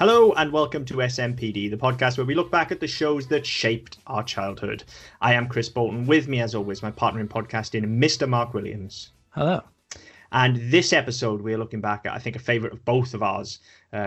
Hello and welcome to SMPD, the podcast where we look back at the shows that shaped our childhood. I am Chris Bolton. With me, as always, my partner in podcasting, Mr. Mark Williams. Hello. And this episode, we're looking back at, I think, a favourite of both of ours,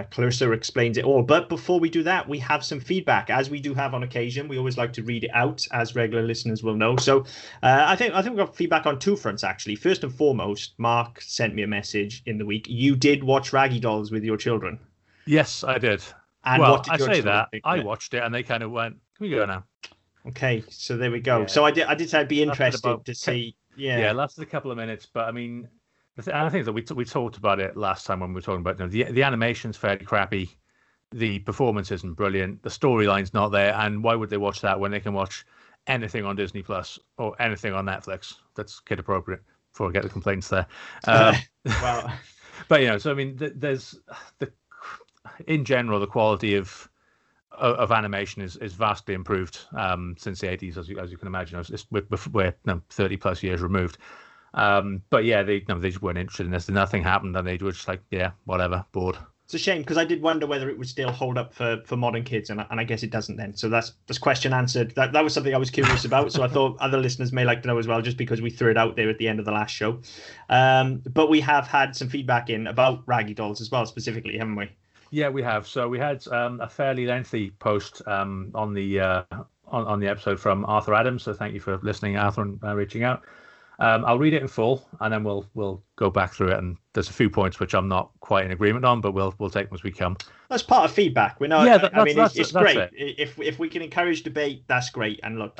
Clarissa Explains It All. But before we do that, we have some feedback, as we do have on occasion. We always like to read it out, as regular listeners will know. So I think we've got feedback on two fronts, actually. First and foremost, Mark sent me a message in the week. You did watch Raggy Dolls with your children. Yes, I did. And well, what did I say that? I watched it and they kind of went, can we go now? Okay, so there we go. Yeah. So I did say I'd be interested to see. Yeah, lasted a couple of minutes, but I mean... And I think that we talked about it last time when we were talking about, you know, the animation's fairly crappy, the performance isn't brilliant, the storyline's not there, and why would they watch that when they can watch anything on Disney Plus or anything on Netflix that's kid appropriate? Before I get the complaints there, well, but you know, so I mean, there's in general the quality of animation is vastly improved since the 80s, as you can imagine. We're 30 plus years removed. But yeah, they just weren't interested in this. Nothing happened, and they were just like, yeah, whatever, bored. It's a shame, because I did wonder whether it would still hold up for modern kids, and I guess it doesn't then. So that's question answered. That was something I was curious about, so I thought other listeners may like to know as well, just because we threw it out there at the end of the last show. But we have had some feedback in about Raggy Dolls as well, specifically, haven't we? Yeah, we have. So we had a fairly lengthy post on the episode from Arthur Adams, so thank you for listening, Arthur, and reaching out. I'll read it in full, and then we'll go back through it. And there's a few points which I'm not quite in agreement on, but we'll take them as we come. That's part of feedback. We know. Yeah, that's great. If we can encourage debate, that's great. And look,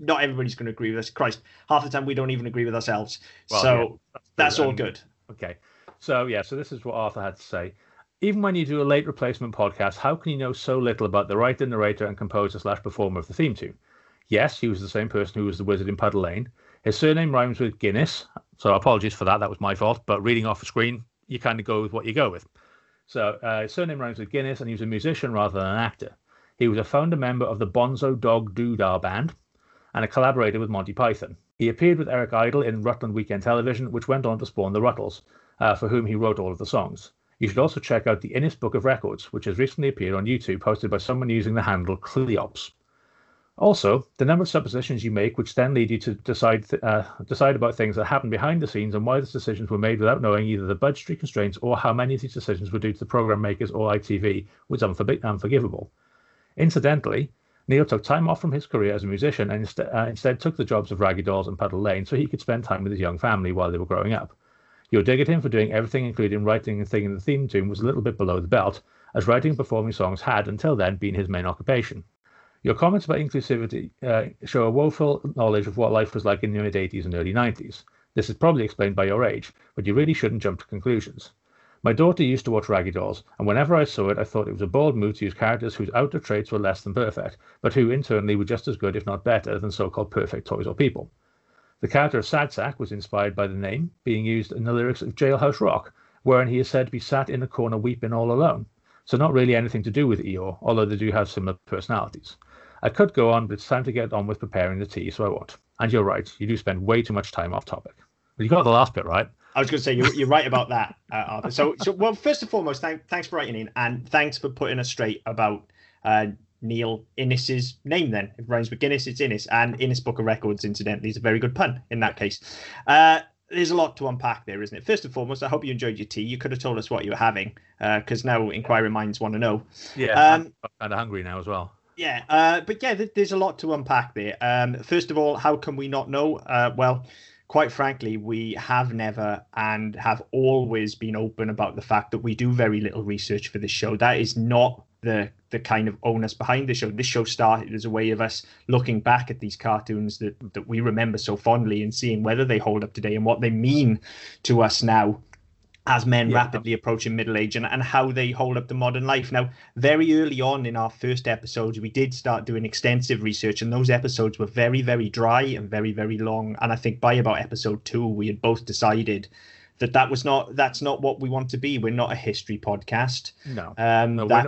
not everybody's going to agree with us. Christ, half the time we don't even agree with ourselves. Well, so yeah, that's all good. Okay. So yeah, so this is what Arthur had to say. Even when you do a late replacement podcast, how can you know so little about the writer, narrator, and composer/performer of the theme tune? Yes, he was the same person who was the wizard in Puddle Lane. His surname rhymes with Guinness, so apologies for that. That was my fault. But reading off the screen, you kind of go with what you go with. So his surname rhymes with Guinness, and he was a musician rather than an actor. He was a founder member of the Bonzo Dog Doodah Band and a collaborator with Monty Python. He appeared with Eric Idle in Rutland Weekend Television, which went on to spawn the Rutles, for whom he wrote all of the songs. You should also check out the Innes Book of Records, which has recently appeared on YouTube, hosted by someone using the handle Cleops. Also, the number of suppositions you make, which then lead you to decide about things that happened behind the scenes and why those decisions were made without knowing either the budgetary constraints or how many of these decisions were due to the programme makers or ITV, was unforgivable. Incidentally, Neil took time off from his career as a musician and instead took the jobs of Raggy Dolls and Puddle Lane so he could spend time with his young family while they were growing up. Your dig at him for doing everything, including writing and singing the theme tune, was a little bit below the belt, as writing and performing songs had, until then, been his main occupation. Your comments about inclusivity show a woeful knowledge of what life was like in the mid-80s and early 90s. This is probably explained by your age, but you really shouldn't jump to conclusions. My daughter used to watch Raggy Dolls, and whenever I saw it, I thought it was a bold move to use characters whose outer traits were less than perfect, but who internally were just as good, if not better, than so-called perfect toys or people. The character of Sad Sack was inspired by the name being used in the lyrics of Jailhouse Rock, wherein he is said to be sat in a corner weeping all alone. So not really anything to do with Eeyore, although they do have similar personalities. I could go on, but it's time to get on with preparing the tea, so I won't. And you're right, you do spend way too much time off topic. Well, you got the last bit right. I was going to say, you're right about that, Arthur. So well, first and foremost, thanks for writing in, and thanks for putting us straight about Neil Innes's name then. If it rhymes with Guinness, it's Innes, and Innes Book of Records, incidentally, is a very good pun in that case. There's a lot to unpack there, isn't it? First and foremost, I hope you enjoyed your tea. You could have told us what you were having, because now inquiring minds want to know. Yeah, I'm kind of hungry now as well. Yeah, but yeah, there's a lot to unpack there. First of all, how can we not know? Well, quite frankly, we have never and have always been open about the fact that we do very little research for this show. That is not the kind of onus behind the show. This show started as a way of us looking back at these cartoons that we remember so fondly and seeing whether they hold up today and what they mean to us now as men rapidly approaching middle age and how they hold up to modern life. Now, very early on in our first episodes, we did start doing extensive research, and those episodes were very, very dry and very, very long. And I think by about episode 2, we had both decided that's not what we want to be. We're not a history podcast. No,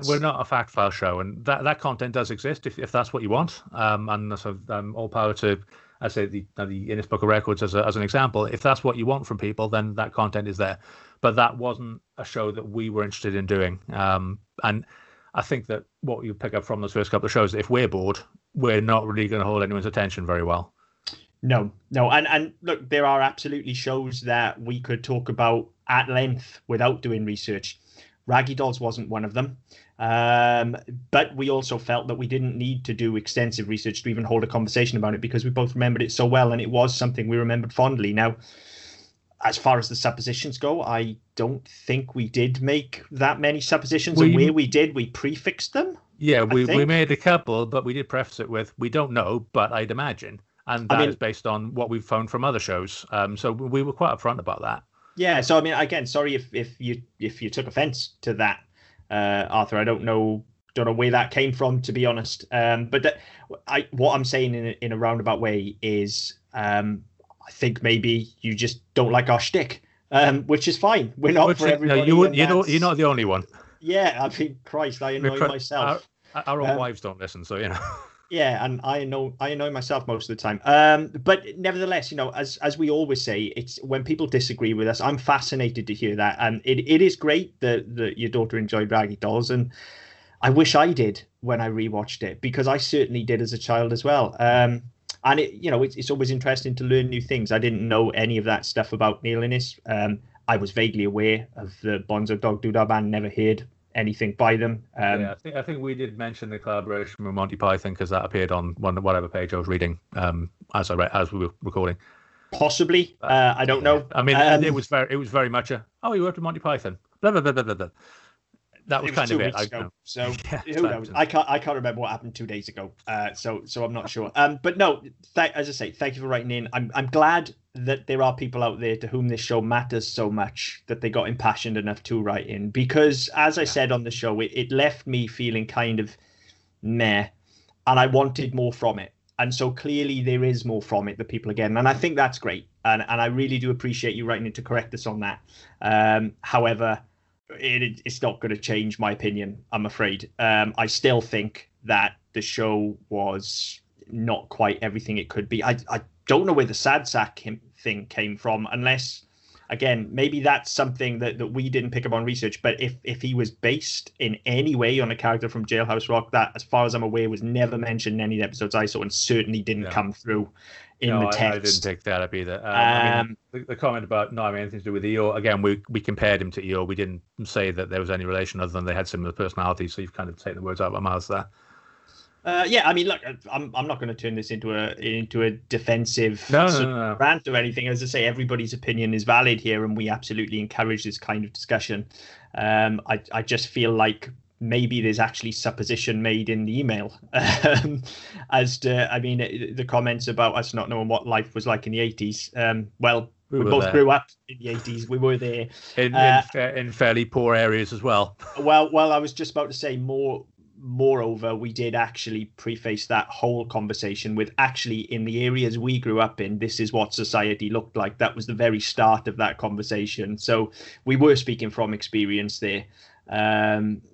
we're not a fact file show, and that content does exist if that's what you want. And so all power to, I say, the Innes Book of Records as an example. If that's what you want from people, then that content is there. But that wasn't a show that we were interested in doing. And I think that what you pick up from those first couple of shows, if we're bored, we're not really going to hold anyone's attention very well. No. And look, there are absolutely shows that we could talk about at length without doing research. Raggy Dolls wasn't one of them. But we also felt that we didn't need to do extensive research to even hold a conversation about it, because we both remembered it so well, and it was something we remembered fondly. Now, as far as the suppositions go, I don't think we did make that many suppositions. And where we did, we prefixed them. Yeah, we made a couple, but we did preface it with, we don't know, but I'd imagine. And that is based on what we've found from other shows. So we were quite upfront about that. Yeah, so I mean, again, sorry if you took offence to that, Arthur. I don't know where that came from, to be honest. But what I'm saying in a roundabout way is, I think maybe you just don't like our shtick, which is fine. We're not for everybody. No, you're not the only one. Yeah, I mean, Christ, I annoy myself. Our own wives don't listen, so you know. Yeah, and I annoy myself most of the time. But nevertheless, you know, as we always say, it's when people disagree with us, I'm fascinated to hear that. And it is great that your daughter enjoyed Raggy Dolls. And I wish I did when I rewatched it, because I certainly did as a child as well. And, it's always interesting to learn new things. I didn't know any of that stuff about Neil Innes. I was vaguely aware of the Bonzo Dog Doodah Band, never heard anything by them. I think we did mention the collaboration with Monty Python, because that appeared on whatever page I was reading as we were recording. Possibly, I don't know. I mean, it was very much a you worked with Monty Python. Blah blah blah blah blah. That was kind of it. So who knows? I can't remember what happened 2 days ago. So I'm not sure. But no, as I say, thank you for writing in. I'm glad that there are people out there to whom this show matters so much that they got impassioned enough to write in, because as I said on the show, it left me feeling kind of meh, and I wanted more from it. And so clearly there is more from it that people are getting. And I think that's great. And I really do appreciate you writing in to correct us on that. However, it's not going to change my opinion, I'm afraid. I still think that the show was not quite everything it could be. I don't know where the sad sack thing came from, unless, again, maybe that's something that we didn't pick up on research. But if he was based in any way on a character from Jailhouse Rock, that, as far as I'm aware, was never mentioned in any of the episodes I saw, and certainly didn't come through in the text. I didn't pick that up either. The comment about not having anything to do with Eeyore, again, we compared him to Eeyore. We didn't say that there was any relation other than they had similar personalities, so you've kind of taken the words out of my mouth there. Yeah, I mean, look, I'm not going to turn this into a defensive rant or anything. As I say, everybody's opinion is valid here, and we absolutely encourage this kind of discussion. I just feel like maybe there's actually supposition made in the email as to, I mean, the comments about us not knowing what life was like in the 80s. Well, we both grew up in the 80s. We were there in fairly poor areas as well. Well, I was just about to say more. Moreover, we did actually preface that whole conversation with, actually, in the areas we grew up in, this is what society looked like. That was the very start of that conversation. So we were speaking from experience there.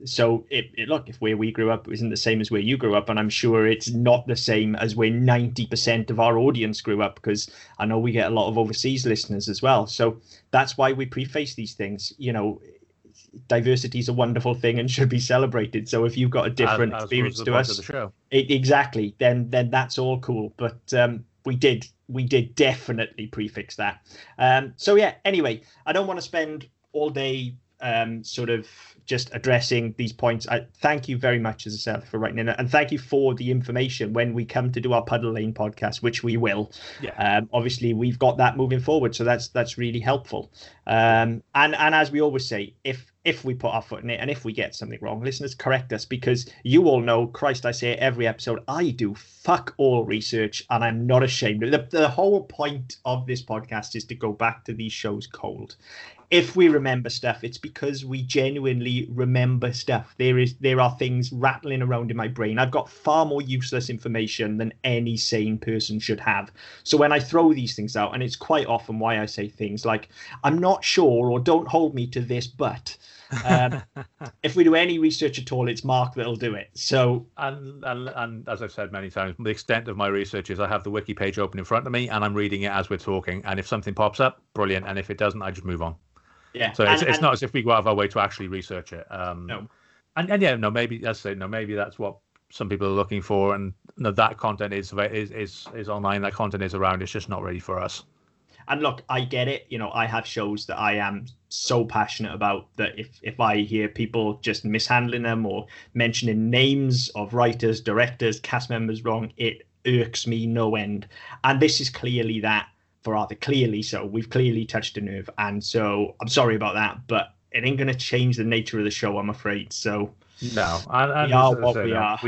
So look, if where we grew up isn't the same as where you grew up, and I'm sure it's not the same as where 90% of our audience grew up, because I know we get a lot of overseas listeners as well. So that's why we preface these things, you know. Diversity is a wonderful thing and should be celebrated. So if you've got a different experience to us, exactly, then that's all cool. But we did definitely prefix that. So yeah, anyway, I don't want to spend all day sort of just addressing these points. I thank you very much, as I said, for writing in, and thank you for the information when we come to do our Puddle Lane podcast, which we will. Obviously we've got that moving forward, so that's really helpful. And as we always say, if we put our foot in it and if we get something wrong, listeners, correct us, because you all know, Christ, I say it every episode, I do fuck all research and I'm not ashamed. The whole point of this podcast is to go back to these shows cold. If we remember stuff, it's because we genuinely remember stuff. There are things rattling around in my brain. I've got far more useless information than any sane person should have. So when I throw these things out, and it's quite often why I say things like, I'm not sure, or don't hold me to this, but... if we do any research at all, it's Mark that'll do it. So, and as I've said many times, the extent of my research is I have the wiki page open in front of me and I'm reading it as we're talking. And if something pops up, brilliant. And if it doesn't, I just move on. Yeah. So it's not as if we go out of our way to actually research it. No. and yeah, no, maybe that's it. No, maybe that's what some people are looking for, and no, that content is online. That content is around. It's just not really for us. And look, I get it. You know, I have shows that I am so passionate about that if I hear people just mishandling them or mentioning names of writers, directors, cast members wrong, it irks me no end. And this is clearly that for Arthur. Clearly so. We've clearly touched a nerve. And so I'm sorry about that, but it ain't going to change the nature of the show, I'm afraid. So no, and we are what we are.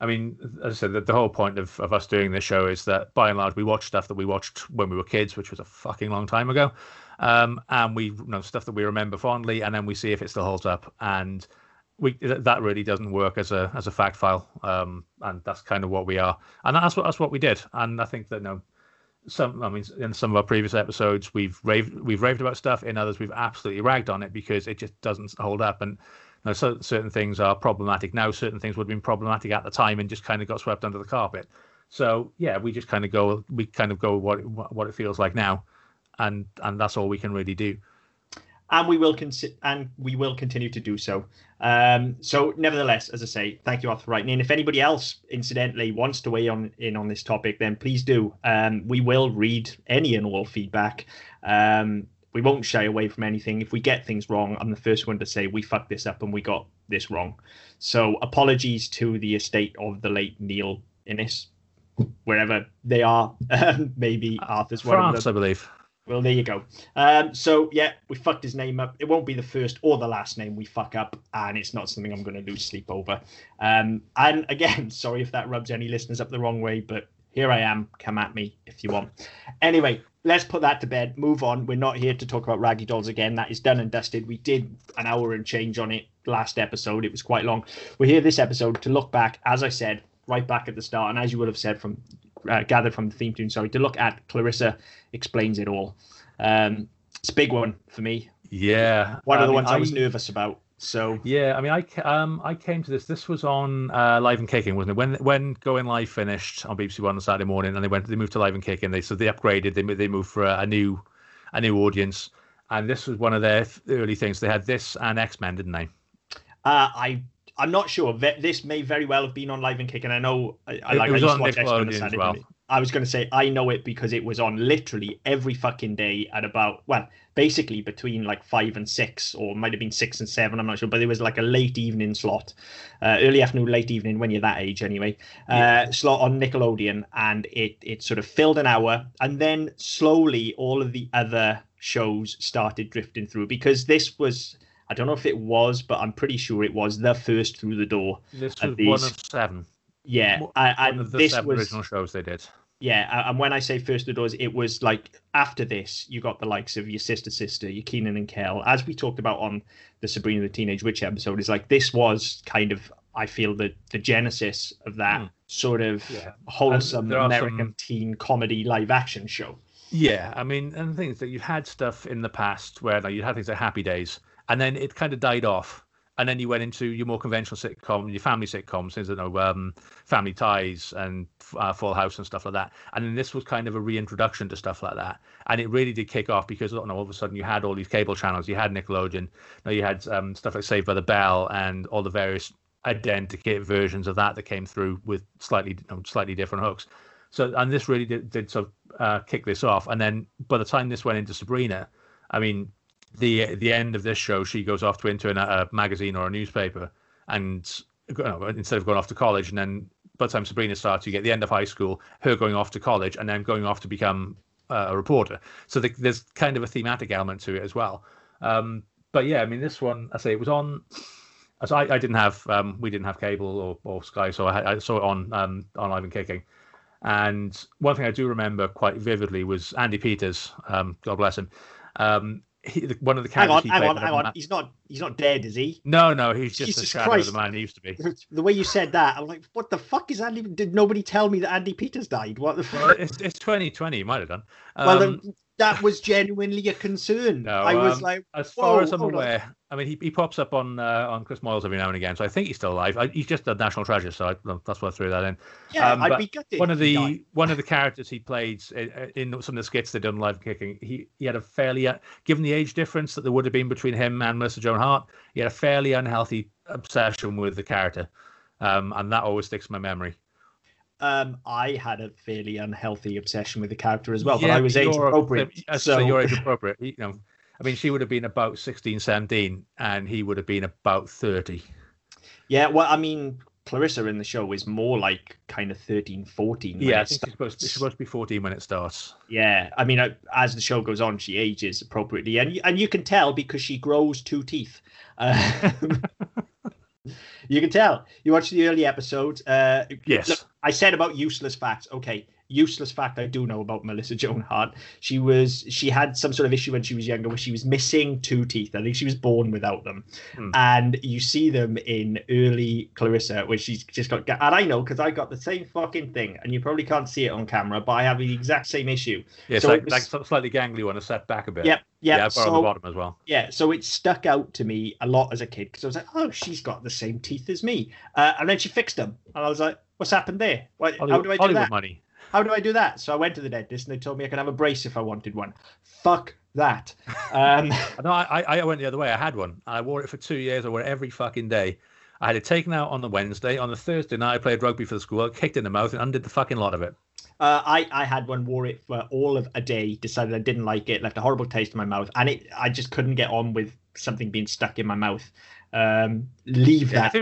I mean, as I said, the whole point of us doing this show is that, by and large, we watch stuff that we watched when we were kids, which was a fucking long time ago, and we, you know, stuff that we remember fondly, and then we see if it still holds up, and that really doesn't work as a fact file, and that's kind of what we are, and that's what we did, and I think that in some of our previous episodes we've raved about stuff, in others we've absolutely ragged on it because it just doesn't hold up, and. Now, certain things are problematic now. Certain things would have been problematic at the time and just kind of got swept under the carpet. So yeah, we just kind of go. We kind of go what it feels like now, and that's all we can really do. And we will continue to do so. So nevertheless, as I say, thank you, Arthur, for writing in. If anybody else, incidentally, wants to weigh in on this topic, then please do. We will read any and all feedback. We won't shy away from anything. If we get things wrong, I'm the first one to say we fucked this up and we got this wrong. So apologies to the estate of the late Neil Innes, wherever they are. Maybe Arthur's one of them. France, I believe. Well, there you go. So, yeah, we fucked his name up. It won't be the first or the last name we fuck up, and it's not something I'm going to lose sleep over. And, again, sorry if that rubs any listeners up the wrong way, but here I am. Come at me if you want. Anyway. Let's put that to bed, move on. We're not here to talk about Raggy Dolls again. That is done and dusted. We did an hour and change on it last episode. It was quite long. We're here this episode to look back, as I said, right back at the start, and as you would have said from gathered from the theme tune, sorry, to look at Clarissa Explains It All. It's a big one for me. Yeah. One of the ones I was nervous about. So yeah, I mean, I came to this. This was on Live and Kicking, wasn't it? When Going Live finished on BBC One on Saturday morning, and they moved to Live and Kicking. They upgraded. They moved for a new audience, and this was one of their early things. They had this and X-Men, didn't they? I'm not sure. This may very well have been on Live and Kicking. I know. I used to watch X-Men on Saturday. Well. I was going to say I know it because it was on literally every fucking day at about, well, basically between like 5 and 6, or might have been 6 and 7. I'm not sure, but it was like a late evening slot, early afternoon, late evening when you're that age anyway. Slot on Nickelodeon, and it sort of filled an hour, and then slowly all of the other shows started drifting through because this was, I don't know if it was, but I'm pretty sure it was the first through the door. This was one of 7. Yeah, and this was original shows they did. Yeah, and when I say first the doors, it was like after this, you got the likes of Your Sister Sister, your Kenan and Kel, as we talked about on the Sabrina the Teenage Witch episode. Is like this was kind of, I feel, the genesis of that sort of wholesome American teen comedy live action show. Yeah, I mean, and the thing is that you had stuff in the past where like, you had things like Happy Days, and then it kind of died off. And then you went into your more conventional sitcom, your family sitcoms, things like Family Ties and Full House and stuff like that. And then this was kind of a reintroduction to stuff like that. And it really did kick off because all of a sudden you had all these cable channels. You had Nickelodeon. Now you had stuff like Saved by the Bell and all the various identical versions of that came through with slightly different hooks. So and this really did sort of kick this off. And then by the time this went into Sabrina, I mean. The end of this show, she goes off to intern at a magazine or a newspaper, and instead of going off to college, and then by the time Sabrina starts, you get the end of high school, her going off to college, and then going off to become a reporter. So there's kind of a thematic element to it as well. But yeah, I mean, this one, I say it was on. So I didn't have we didn't have cable or Sky, so I saw it on Live and Kicking. And one thing I do remember quite vividly was Andy Peters, God bless him. One of the characters. Hang on. He's not dead, is he? No. He's just Jesus a shadow Christ. Of the man he used to be. The way you said that, I'm like, what the fuck is Andy? Did nobody tell me that Andy Peters died? What the fuck? It's 2020. He might have done. Well, that was genuinely a concern. No, I was like, as far as I'm aware, I mean, he pops up on Chris Moyles every now and again, so I think he's still alive. He's just a national treasure, so that's why I threw that in. Yeah, I'd be gutted. One of the characters he played in some of the skits they did on Live and Kicking, he had a fairly, given the age difference that there would have been between him and Melissa Joan Hart, he had a fairly unhealthy obsession with the character, and that always sticks in my memory. I had a fairly unhealthy obsession with the character as well, but I was age appropriate. So you're age appropriate. You know, I mean, she would have been about 16, 17, and he would have been about 30. Yeah, well, I mean, Clarissa in the show is more like kind of 13, 14. Yeah, I think she's supposed to be 14 when it starts. Yeah, I mean, as the show goes on, she ages appropriately, and you can tell because she grows two teeth. You can tell. You watch the early episodes. Yes. Look, I said about useless facts. Okay, useless fact I do know about Melissa Joan Hart. She had some sort of issue when she was younger where she was missing two teeth. I think she was born without them. And you see them in early Clarissa where she's just got... And I know because I got the same fucking thing, and you probably can't see it on camera, but I have the exact same issue. Yeah, so like slightly gangly one, a set back a bit. Yep. Yeah, so, on the bottom as well. Yeah, so it stuck out to me a lot as a kid because I was like, oh, she's got the same teeth as me. And then she fixed them. And I was like, what's happened there? How do I do Hollywood that? Money. How do I do that? So I went to the dentist and they told me I could have a brace if I wanted one. Fuck that. No, I went the other way. I had one. I wore it for 2 years. I wore it every fucking day. I had it taken out on the Wednesday. On the Thursday night, I played rugby for the school. I kicked in the mouth and undid the fucking lot of it. I had one, wore it for all of a day, decided I didn't like it, left a horrible taste in my mouth, and I just couldn't get on with something being stuck in my mouth. Leave that.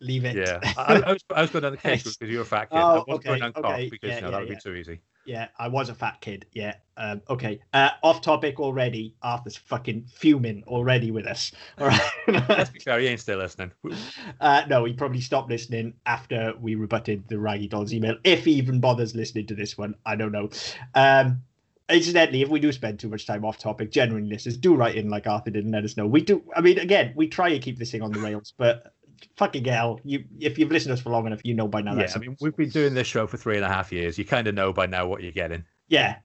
Leave it. Yeah, I was going down the case because you were a fat kid. Oh, I wasn't going down cough because that would be too easy. Yeah, I was a fat kid. Yeah. Okay. Off topic already. Arthur's fucking fuming already with us. All right. Let's be fair. He ain't still listening. No, he probably stopped listening after we rebutted the Raggy Dolls email. If he even bothers listening to this one, I don't know. Incidentally, if we do spend too much time off topic, genuine listeners do write in like Arthur did and let us know. We do. I mean, again, we try to keep this thing on the rails, but fucking hell, if you've listened to us for long enough, you know by now. Yeah, I mean, we've been doing this show for 3.5 years. You kind of know by now what you're getting. Yeah,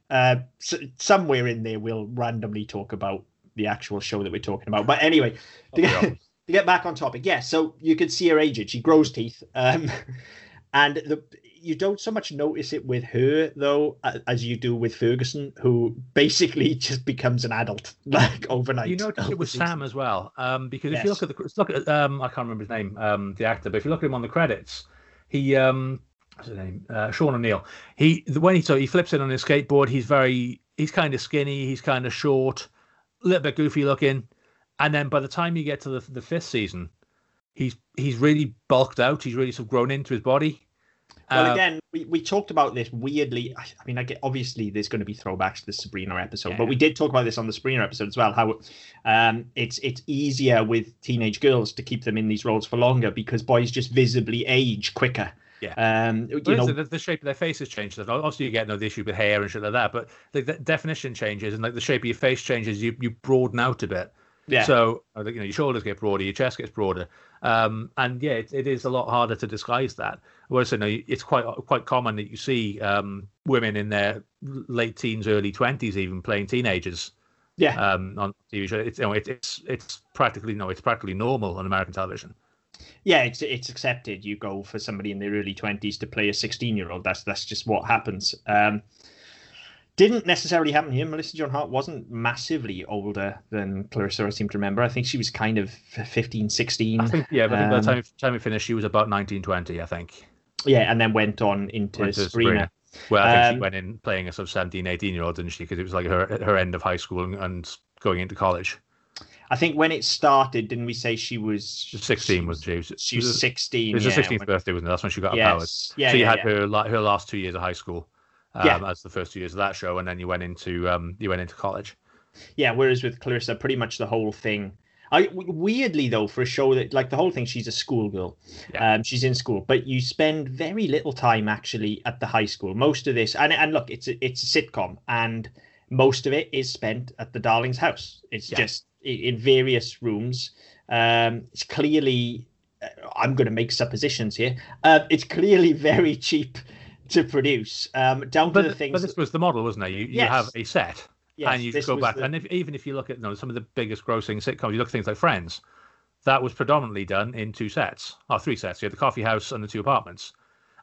so somewhere in there we'll randomly talk about the actual show that we're talking about. But anyway, to get back on topic, yeah, so you can see her aged. She grows teeth. And you don't so much notice it with her, though, as you do with Ferguson, who basically just becomes an adult, like, overnight. You notice it with Sam as well, because if you look at I can't remember his name, the actor, but if you look at him on the credits, he, what's his name, Sean O'Neill, when he flips in on his skateboard, he's kind of skinny, he's kind of short, a little bit goofy looking, and then by the time you get to the fifth season, he's really bulked out, he's really sort of grown into his body. Well, again, we talked about this weirdly. I mean, obviously there's going to be throwbacks to the Sabrina episode, but we did talk about this on the Sabrina episode as well, how it's easier with teenage girls to keep them in these roles for longer because boys just visibly age quicker. Yeah. The shape of their faces changes. Obviously, you get the issue with hair and shit like that, but the definition changes and like the shape of your face changes. You broaden out a bit. Yeah. So your shoulders get broader, your chest gets broader, and it is a lot harder to disguise that. Whereas it's quite common that you see women in their late teens, early 20s, even playing teenagers. Yeah. On TV shows, it's practically normal on American television. Yeah, it's accepted. You go for somebody in their early 20s to play a 16-year-old. That's just what happens. Didn't necessarily happen here. Melissa Joan Hart wasn't massively older than Clarissa, I seem to remember. I think she was kind of 15, 16. I think, but by the time we finished, she was about 19, 20, I think. Yeah, and then went into Sabrina. Well, I think she went in playing a sort of 17, 18-year-old, didn't she? Because it was like her end of high school and going into college. I think when it started, didn't we say she was... 16, wasn't she? She was 16, It was her 16th birthday, wasn't it? That's when she got empowered. Yeah, so you had her last 2 years of high school. That's the first 2 years of that show, and then you went into college. Yeah, whereas with Clarissa, pretty much the whole thing. Weirdly though, for a show that like the whole thing, she's a schoolgirl. Yeah. She's in school, but you spend very little time actually at the high school. Most of this, and look, it's a sitcom, and most of it is spent at the darling's house. It's just in various rooms. It's clearly, I'm going to make suppositions here. It's clearly very cheap to produce down to the things. But this was the model, wasn't it? You have a set, and you go back. And even if you look at some of the biggest grossing sitcoms, you look at things like Friends. That was predominantly done in two sets, or three sets. You had the coffee house and the two apartments,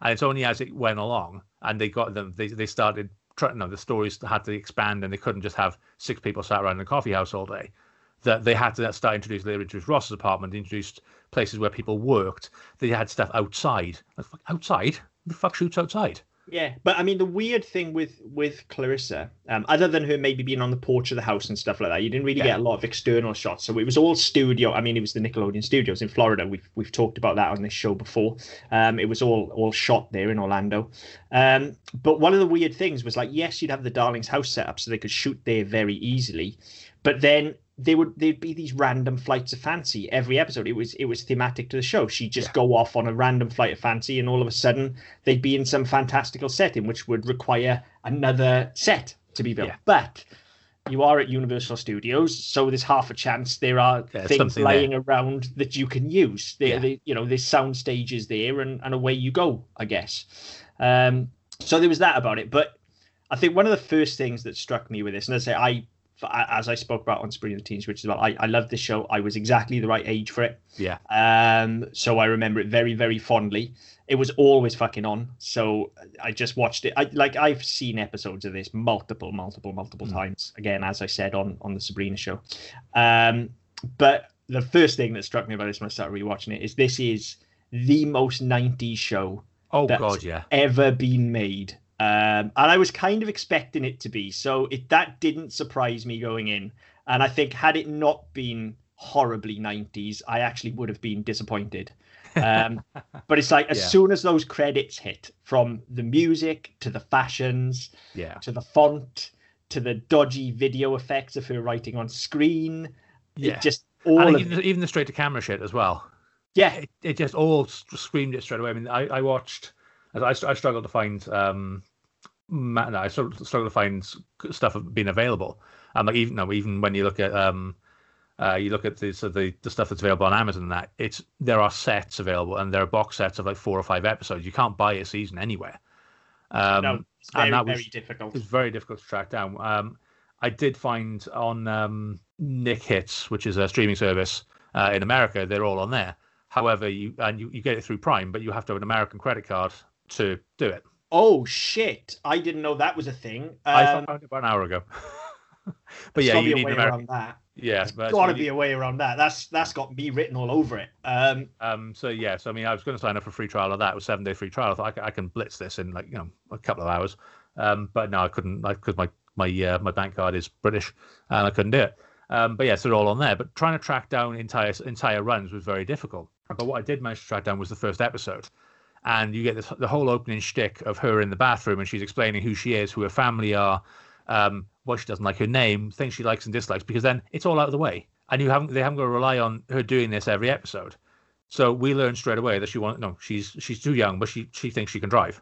and it's only as it went along and they got them. They started trying. The stories had to expand, and they couldn't just have six people sat around in a coffee house all day. That they had to start introducing. They introduced Ross's apartment, introduced places where people worked. They had stuff outside. Like, outside? Who the fuck shoots outside? Yeah, but I mean, the weird thing with Clarissa, other than her maybe being on the porch of the house and stuff like that, you didn't really get a lot of external shots. So it was all studio. I mean, it was the Nickelodeon studios in Florida. We've talked about that on this show before. It was all shot there in Orlando. But one of the weird things was, like, yes, you'd have the Darlings' house set up so they could shoot there very easily, but then there'd be these random flights of fancy every episode. It was thematic to the show. She'd just go off on a random flight of fancy, and all of a sudden they'd be in some fantastical setting, which would require another set to be built. Yeah. But you are at Universal Studios, so there's half a chance there are things lying around that you can use. There's sound stages there, and away you go, I guess. So there was that about it. But I think one of the first things that struck me with this, and as I spoke about on Sabrina the Teenage Witch as well, I loved this show. I was exactly the right age for it. Yeah. So I remember it very, very fondly. It was always fucking on. So I just watched it. I've seen episodes of this multiple times. Again, as I said on the Sabrina show. But the first thing that struck me about this when I started rewatching it is this is the most 90s show ever been made. And I was kind of expecting it to be, so that didn't surprise me going in. And I think had it not been horribly 90s, I actually would have been disappointed. But it's like, as soon as those credits hit, from the music to the fashions, to the font, to the dodgy video effects of her writing on screen, it just all and even the straight to camera shit as well. Yeah, it just all screamed it straight away. I mean, I watched. I struggled to find stuff being available. Like even when you look at the stuff that's available on Amazon and that, there are sets available, and there are box sets of like 4 or 5 episodes. You can't buy a season anywhere. It's very, and that was very difficult. It was very difficult to track down. I did find on Nick Hits, which is a streaming service in America, they're all on there. However, you get it through Prime, but you have to have an American credit card to do it. Oh, shit. I didn't know that was a thing. I found it about an hour ago. But yeah, you need an American... That. Yeah, there's got to be a way around that. That's got me written all over it. So I mean, I was going to sign up for a free trial of that. It was a 7-day free trial. I thought I can blitz this in like a couple of hours. But no, I couldn't, because my bank card is British and I couldn't do it. But yes, they're all on there. But trying to track down entire runs was very difficult. But what I did manage to track down was the first episode, and you get the whole opening shtick of her in the bathroom, and she's explaining who she is, who her family are, why she doesn't like her name, things she likes and dislikes, because then it's all out of the way, and they haven't got to rely on her doing this every episode. So we learn straight away that she's too young, but she thinks she can drive,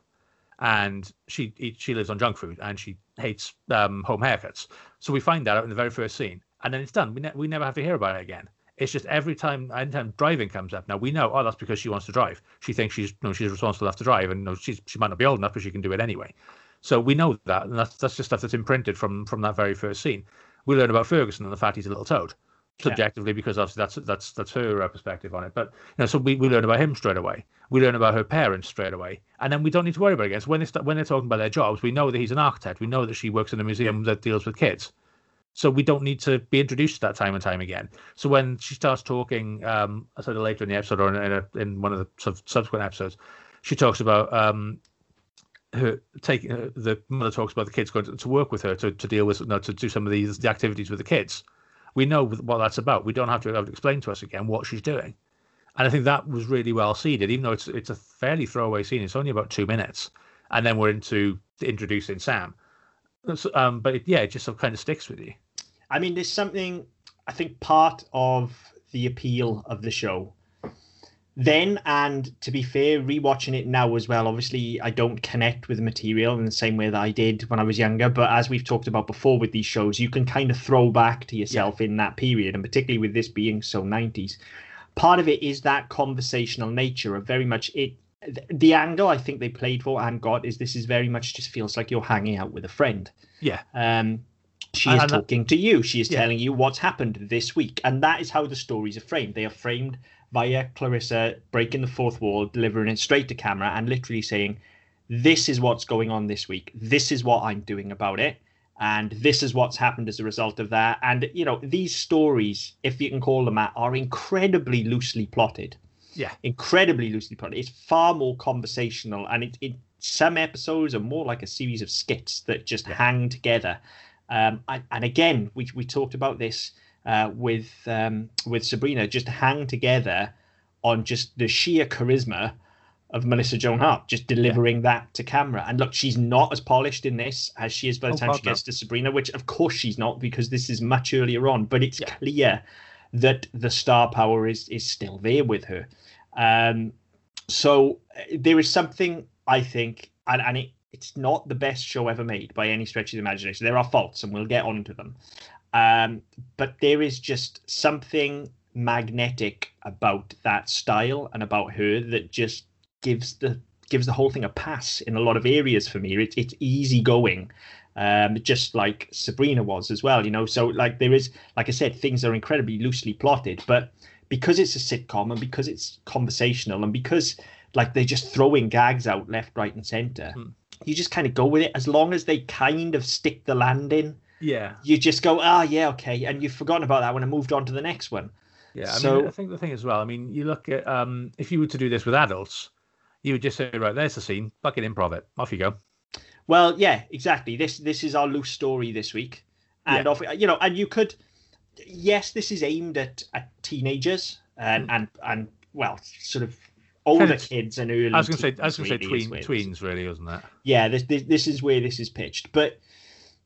and she lives on junk food, and she hates home haircuts. So we find that out in the very first scene. And then it's done. We never have to hear about it again. It's just anytime driving comes up. Now we know, that's because she wants to drive. She thinks she's responsible enough to drive, and she might not be old enough, but she can do it anyway. So we know that, and that's just stuff that's imprinted from that very first scene. We learn about Ferguson and the fact he's a little toad, subjectively, because obviously that's her perspective on it. But so we learn about him straight away. We learn about her parents straight away, and then we don't need to worry about it again. So when they're talking about their jobs, we know that he's an architect. We know that she works in a museum that deals with kids. So we don't need to be introduced to that time and time again. So when she starts talking, sort of later in the episode, or in one of the subsequent episodes, she talks about the mother talks about the kids going to work with her to deal with, to do some of the activities with the kids. We know what that's about. We don't have to have it explained to us again what she's doing. And I think that was really well seeded, even though it's a fairly throwaway scene. It's only about 2 minutes, and then we're into introducing Sam. It just sort of kind of sticks with you. I mean, there's something, I think, part of the appeal of the show then, and to be fair, rewatching it now as well, obviously I don't connect with the material in the same way that I did when I was younger, but as we've talked about before with these shows, you can kind of throw back to yourself in that period, and particularly with this being so 90s, part of it is that conversational nature of very much it the angle I think they played for and got is this is very much just feels like you're hanging out with a friend. Yeah. She is talking to you. She is telling you what's happened this week. And that is how the stories are framed. They are framed via Clarissa breaking the fourth wall, delivering it straight to camera and literally saying, this is what's going on this week. This is what I'm doing about it. And this is what's happened as a result of that. And, you know, these stories, if you can call them that, are incredibly loosely plotted. Yeah. Incredibly loosely plotted. It's far more conversational. And some episodes are more like a series of skits that just hang together. And again, we talked about this with Sabrina, just hang together on just the sheer charisma of Melissa Joan Hart, just delivering that to camera. And look, she's not as polished in this as she is by the time she gets to Sabrina, which of course she's not, because this is much earlier on, but it's clear that the star power is still there with her. So there is something, I think, and it's not the best show ever made by any stretch of the imagination. There are faults and we'll get onto them. But there is just something magnetic about that style and about her that just gives the whole thing a pass in a lot of areas for me. It's easy going, just like Sabrina was as well, you know. So like there is, like I said, things are incredibly loosely plotted, but because it's a sitcom and because it's conversational and because like they're just throwing gags out left, right and center, you just kind of go with it. As long as they kind of stick the landing, you just go, okay, and you've forgotten about that one and moved on to the next one. I think the thing as well, I mean, you look at if you were to do this with adults, you would just say, right, there's the scene, fucking improv it. Off you go. Well, yeah, exactly. This is our loose story this week. And, off, you know, and you could, yes, this is aimed at teenagers and well, sort of older kids and early. I was going to say tweens really, wasn't that? Yeah, this is where this is pitched. But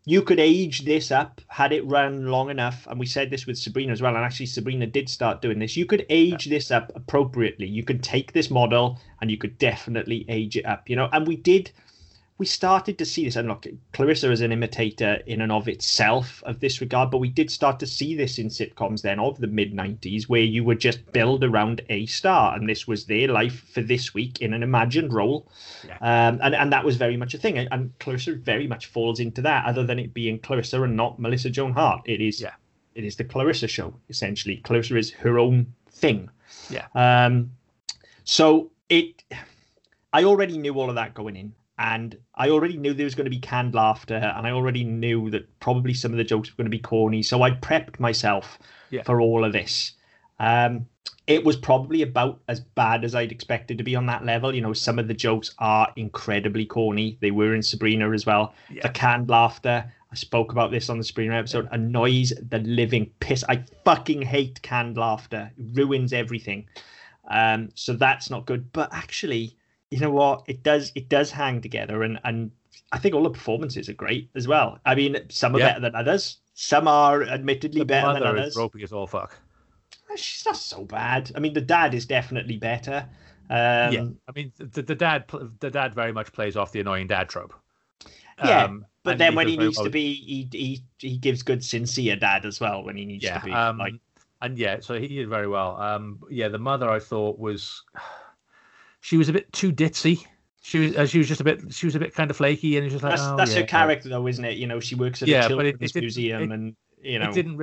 you could age this up had it run long enough. And we said this with Sabrina as well. And actually, Sabrina did start doing this. You could age this up appropriately. You could take this model and you could definitely age it up, you know. And we started to see this. And look, Clarissa is an imitator in and of itself of this regard. But we did start to see this in sitcoms then of the mid 90s, where you would just build around a star. And this was their life for this week in an imagined role. Yeah. And that was very much a thing. And Clarissa very much falls into that, other than it being Clarissa and not Melissa Joan Hart. It is the Clarissa show, essentially. Clarissa is her own thing. Yeah. I already knew all of that going in. And I already knew there was going to be canned laughter, and I already knew that probably some of the jokes were going to be corny. So I prepped myself for all of this. It was probably about as bad as I'd expected to be on that level. You know, some of the jokes are incredibly corny. They were in Sabrina as well. Yeah. The canned laughter, I spoke about this on the Sabrina episode, annoys the living piss. I fucking hate canned laughter. It ruins everything. So that's not good. But actually, you know what? It does hang together, and I think all the performances are great as well. I mean, some are better than others. Some are admittedly better than others. The mother is ropey as all fuck. She's not so bad. I mean, the dad is definitely better. I mean, the dad very much plays off the annoying dad trope. But then when he needs to be, he gives good, sincere dad as well when he needs to be. So he did very well. The mother I thought was. She was a bit too ditzy. She was a bit kind of flaky, and it was just like that's her character, though, isn't it? You know, she works at a children's museum, and you know, it didn't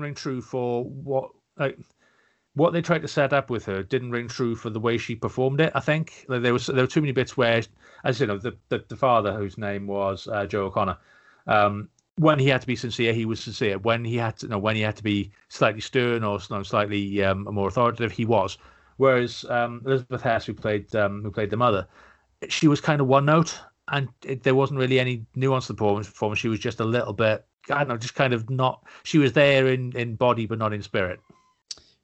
ring true for what they tried to set up with her. Didn't ring true for the way she performed it. I think like, there were too many bits where, as you know, the father, whose name was Joe O'Connor, when he had to be sincere, he was sincere. When he had to be slightly stern or slightly more authoritative, he was. Whereas Elizabeth Hess, who played the mother, she was kind of one note, and there wasn't really any nuance to the performance. She was just a little bit, I don't know, just kind of not. She was there in body, but not in spirit.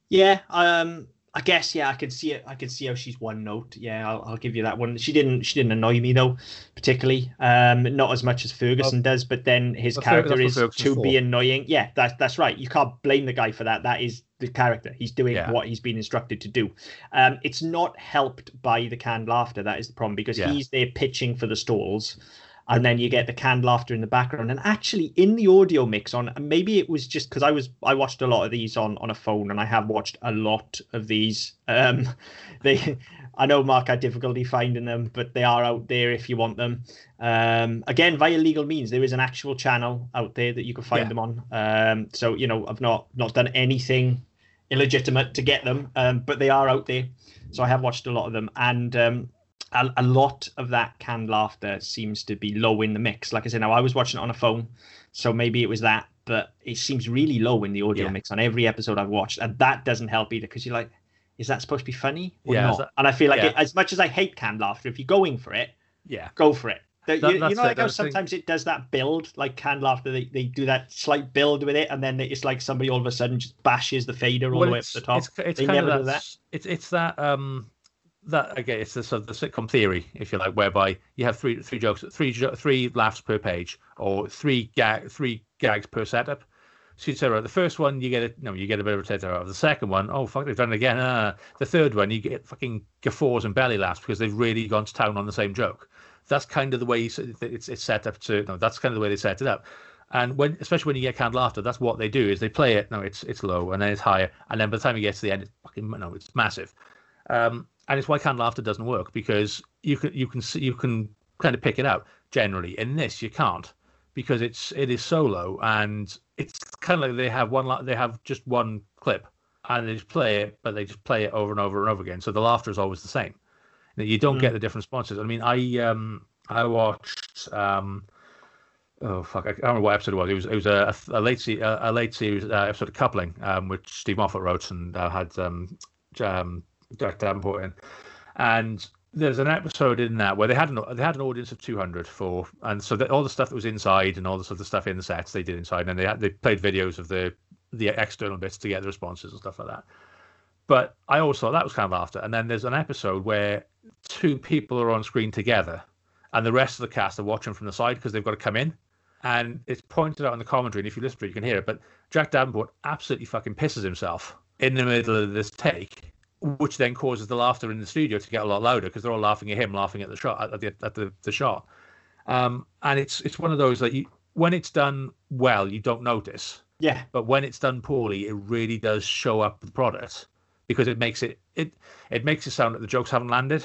Yeah, I guess I could see it. I could see how she's one note. Yeah, I'll give you that one. She didn't annoy me though, particularly. Not as much as Ferguson does, but then his character is to be annoying. Yeah, that's right. You can't blame the guy for that. That is the character. He's doing what he's been instructed to do. It's not helped by the canned laughter. That is the problem, because he's there pitching for the stalls, And then you get the canned laughter in the background. And actually, in the audio mix on, maybe it was just because I watched a lot of these on a phone, and I have watched a lot of these. I know Mark had difficulty finding them, but they are out there if you want them. Again, via legal means, there is an actual channel out there that you can find them on. So, you know, I've not done anything illegitimate to get them, but they are out there. So I have watched a lot of them. And a lot of that canned laughter seems to be low in the mix. Like I said, now I was watching it on a phone, so maybe it was that, but it seems really low in the audio mix on every episode I've watched. And that doesn't help either, because you're like, is that supposed to be funny or not? And I feel like it, as much as I hate canned laughter, if you're going for it, go for it. You know, like how sometimes it does that build, like canned laughter, they do that slight build with it, and then it's like somebody all of a sudden just bashes the fader all the way up to the top. It's kind of that. It's that... That again, it's the sort of the sitcom theory, if you like, whereby you have three jokes, three laughs per page, or three gags per setup. So you'd say, right, the first one you get a bit of a tete out of. The second one, oh fuck, they've done it again. The third one, you get fucking guffaws and belly laughs because they've really gone to town on the same joke. That's kind of the way it's set up to. No, that's kind of the way they set it up. And especially when you get canned laughter, that's what they do is they play it. No, it's low, and then it's higher, and then by the time you get to the end, it's fucking no, it's massive. And it's why canned laughter doesn't work, because you can kind of pick it out generally. In this, you can't, because it is so low, and it's kind of like they have just one clip and they just play it, but they just play it over and over and over again. So the laughter is always the same. You don't get the different responses. I mean, I watched oh fuck, I don't remember what episode it was. It was a late series episode of Coupling, which Steve Moffat wrote and had Jack Davenport in, and there's an episode in that where they had an audience of 200 for, and so all the stuff that was inside and all the sort of stuff in the sets they did inside, and they played videos of the external bits to get the responses and stuff like that. But I always thought that was kind of laughter. And then there's an episode where two people are on screen together, and the rest of the cast are watching from the side because they've got to come in, and it's pointed out in the commentary. And if you listen to it, you can hear it. But Jack Davenport absolutely fucking pisses himself in the middle of this take, which then causes the laughter in the studio to get a lot louder because they're all laughing at him, laughing at the shot, at the shot. And it's one of those that when it's done well, you don't notice. Yeah. But when it's done poorly, it really does show up the product, because it makes it sound that the jokes haven't landed.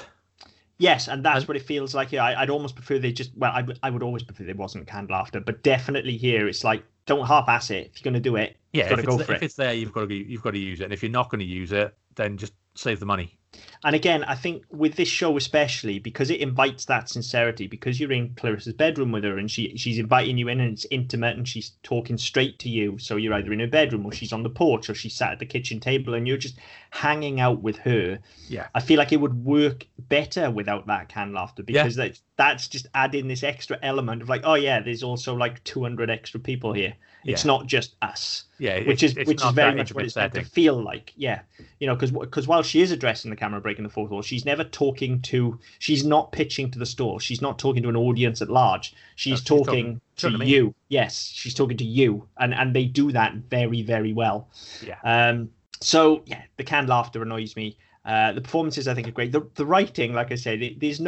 Yes, and that's what it feels like. Yeah, I'd almost prefer they just. Well, I would always prefer there wasn't canned laughter, but definitely here it's like, don't half-ass it. If you're going to do it, you've got to go for it. If it's there, you've got to use it. And if you're not going to use it, then just save the money. And again, I think with this show especially, because it invites that sincerity, because you're in Clarissa's bedroom with her and she's inviting you in, and it's intimate, and she's talking straight to you. So you're either in her bedroom, or she's on the porch, or she's sat at the kitchen table, and you're just hanging out with her. Yeah, I feel like it would work better without that canned laughter, because that's just adding this extra element of like, oh yeah, there's also like 200 extra people here. It's not just us. Yeah, which is very much what it's meant to feel like. Yeah, you know, because while she is addressing the camera, breaking the fourth wall, she's never talking to. She's not pitching to the store. She's not talking to an audience at large. She's talking to you. Yes, she's talking to you, and they do that very, very well. Yeah. So yeah, the canned laughter annoys me. The performances I think are great. The writing, like I said, there's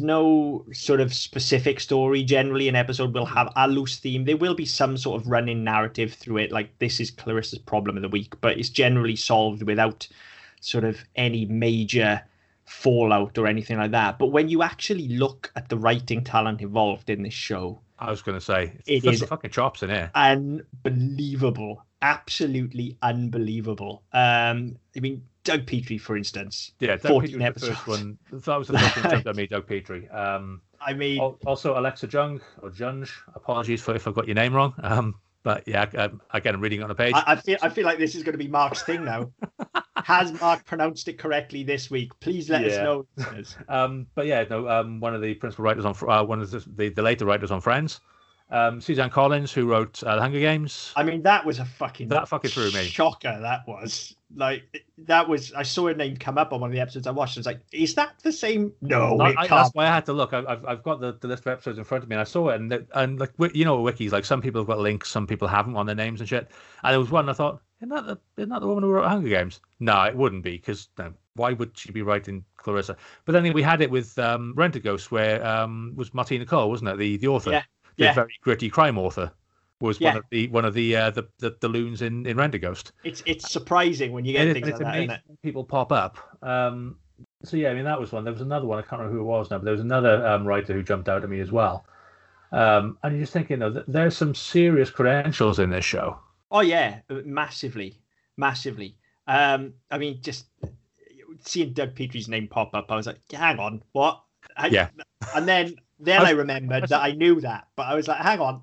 no sort of specific story. Generally, an episode will have a loose theme. There will be some sort of running narrative through it, like this is Clarissa's problem of the week, but it's generally solved without sort of any major fallout or anything like that. But when you actually look at the writing talent involved in this show, I was going to say, it is fucking chops in here. Unbelievable. Absolutely unbelievable. I mean, Doug Petrie, for instance. Yeah, Doug Petrie was the first one. That was the first one that jumped at me, Doug Petrie. I mean, also Alexa Jung, or Junge. Apologies if I got your name wrong. But yeah, again, I'm reading it on a page. I feel like this is going to be Mark's thing now. Has Mark pronounced it correctly this week? Please let us know. But yeah, no. One of the principal writers on one of the later writers on Friends, Suzanne Collins, who wrote The Hunger Games. I mean, that was that fucking threw me. Shocker, that was. I saw her name come up on one of the episodes I watched. I was like, is that the same? No, it can't. That's why I had to look. I've got the list of episodes in front of me, and I saw it, and like, you know, wikis, like some people have got links, some people haven't on their names and shit. And there was one I thought, Isn't that the woman who wrote Hunger Games? No, it wouldn't be, because no, why would she be writing Clarissa? But then we had it with Rent-A-Ghost, where was Martina Cole, wasn't it? The author, the very gritty crime author, was one of the loons in Rent-A-Ghost. It's surprising when you get things like that, isn't it? People pop up. So yeah, I mean, that was one. There was another one. I can't remember who it was now, but there was another writer who jumped out at me as well. And you're just thinking, you know, there's some serious credentials in this show. Oh yeah, massively. I mean, just seeing Doug Petrie's name pop up, I was like, hang on, what? And then I remembered that I knew that, but I was like, hang on,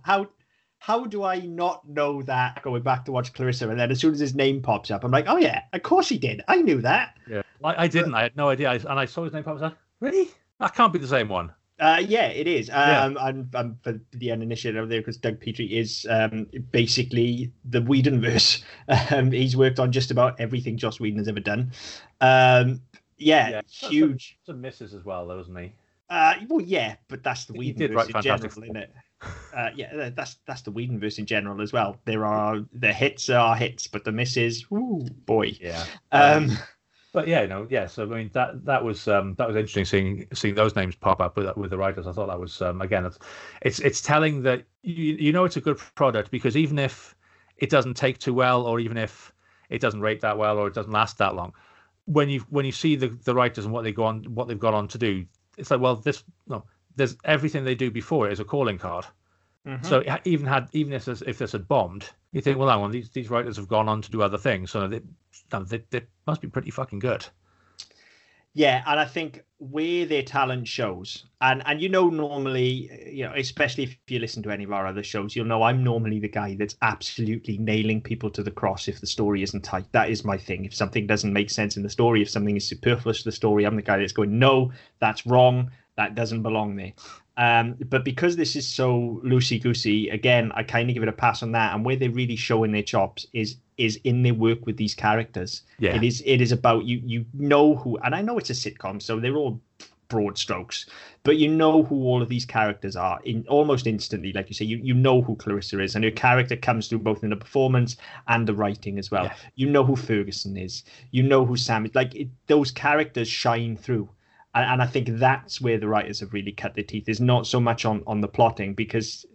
how do I not know that going back to watch Clarissa? And then as soon as his name pops up, I'm like, oh yeah, of course he did. I knew that. Yeah, I didn't. I had no idea. And I saw his name pop up. I was like, really? That can't be the same one. Yeah, it is. I'm for the uninitiated over there, because Doug Petrie is basically the Whedonverse. He's worked on just about everything Joss Whedon has ever done. Huge. Some misses as well, though, isn't he? Well, yeah, but that's the Whedonverse in general, isn't it? That's the Whedonverse in general as well. The hits are hits, but the misses, ooh, boy. Yeah. But yeah, so I mean that was interesting seeing those names pop up with the writers. I thought that was again, it's telling that you know it's a good product, because even if it doesn't take too well, or even if it doesn't rate that well, or it doesn't last that long, when you see the writers and what they've gone on to do, it's like, well, there's everything they do before it is a calling card. Mm-hmm. So even if this had bombed, you think, well, hang on, these writers have gone on to do other things, so they must be pretty fucking good. Yeah, and I think where their talent shows, and normally, especially if you listen to any of our other shows, you'll know I'm normally the guy that's absolutely nailing people to the cross if the story isn't tight. That is my thing. If something doesn't make sense in the story, if something is superfluous to the story, I'm the guy that's going, no, that's wrong, that doesn't belong there. But because this is so loosey-goosey, again, I kind of give it a pass on that. And where they're really showing their chops is in their work with these characters. Yeah. It is about you know who, and I know it's a sitcom, so they're all broad strokes, but you know who all of these characters are in almost instantly. Like you say, you know who Clarissa is, and her character comes through both in the performance and the writing as well. Yeah. You know who Ferguson is. You know who Sam is. Those characters shine through. And I think that's where the writers have really cut their teeth. Is not so much on the plotting, because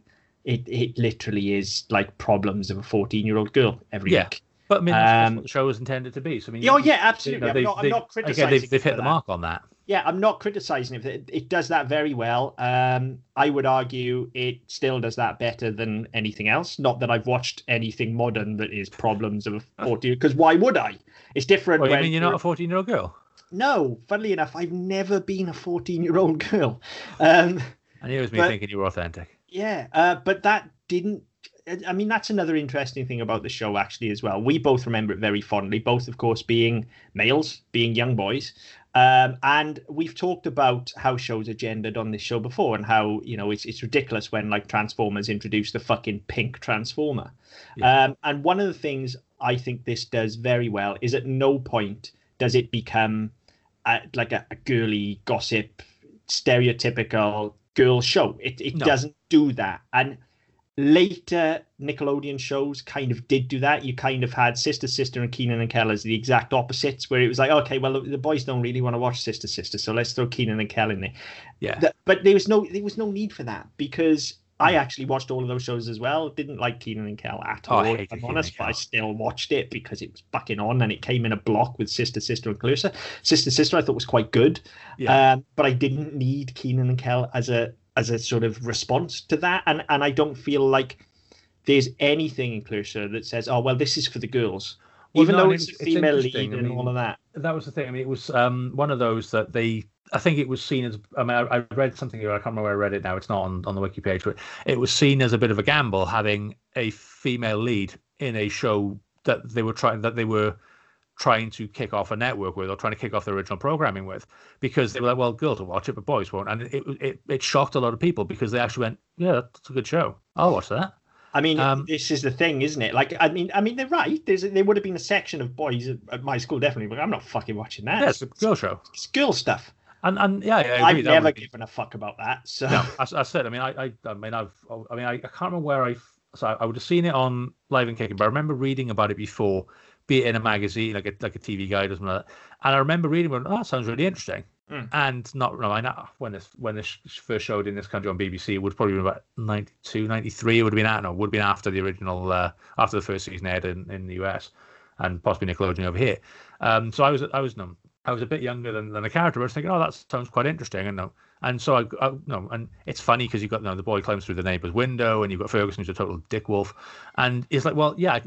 it literally is like problems of a 14-year-old girl every week. But I mean, that's what the show was intended to be. So I mean, absolutely. I'm not criticizing. Again, they've hit the mark on that. Yeah, I'm not criticizing it. It does that very well. I would argue it still does that better than anything else. Not that I've watched anything modern that is problems of a 14. Because why would I? It's different. Well, you're not a 14-year-old girl. No, funnily enough, I've never been a 14-year-old girl. And it was me thinking you were authentic. Yeah, but that didn't... I mean, that's another interesting thing about the show, actually, as well. We both remember it very fondly, both, of course, being males, being young boys. And we've talked about how shows are gendered on this show before, and how, it's ridiculous when, Transformers introduced the fucking pink Transformer. Yeah. And one of the things I think this does very well is at no point does it become a girly gossip, stereotypical girl show. It doesn't do that. And later Nickelodeon shows kind of did do that. You kind of had Sister Sister and Kenan and Kel as the exact opposites, where it was like, okay, well, the boys don't really want to watch Sister Sister, so let's throw Kenan and Kel in there. Yeah. But there was no need for that, because I actually watched all of those shows as well. Didn't like Kenan and Kel at all, if I'm honest, but I still watched it because it was fucking on, and it came in a block with Sister Sister and Clarissa. Sister Sister I thought was quite good, but I didn't need Kenan and Kel as a sort of response to that, and I don't feel like there's anything in Clarissa that says, oh, well, this is for the girls, though it's a female lead and all of that. That was the thing. I mean, it was one of those that they... I think it was seen as... I mean, I read something here. I can't remember where I read it now. It's not on the wiki page, but it was seen as a bit of a gamble having a female lead in a show that they were trying to kick off a network with, or trying to kick off the original programming with, because they were like, well, girls will watch it, but boys won't. And it shocked a lot of people, because they actually went, yeah, that's a good show. I'll watch that. I mean, this is the thing, isn't it? I mean, they're right. There would have been a section of boys at my school, definitely, but I'm not fucking watching that. Yeah, it's a girl show. It's girl stuff. And yeah, I agree. I've never given a fuck about that. So no, I said, I mean, I can't remember where I So I would have seen it on Live and Kicking, but I remember reading about it before, be it in a magazine, like a TV guide or something like that. And I remember reading it, oh, that sounds really interesting. Mm. And when this first showed in this country on BBC, it would probably be about 92, 93. It would have been, after the original, after the first season aired in the US and possibly Nickelodeon over here. So I was a bit younger than the character. But I was thinking, oh, that sounds quite interesting. And it's funny because you've got the boy climbs through the neighbour's window, and you've got Ferguson, who's a total dick wolf. And it's like, well, yeah,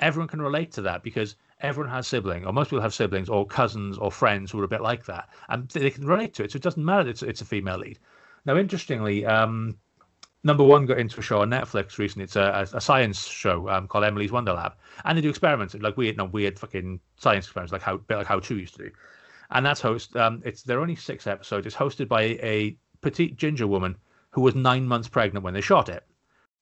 everyone can relate to that because everyone has siblings, or most people have siblings, or cousins, or friends who are a bit like that, and they can relate to it. So it doesn't matter. It's a female lead. Now, interestingly, Number One got into a show on Netflix recently. It's a science show called Emily's Wonder Lab, and they do experiments like weird fucking science experiments, like How Two used to do. And that's there are only 6 episodes. It's hosted by a petite ginger woman who was 9 months pregnant when they shot it.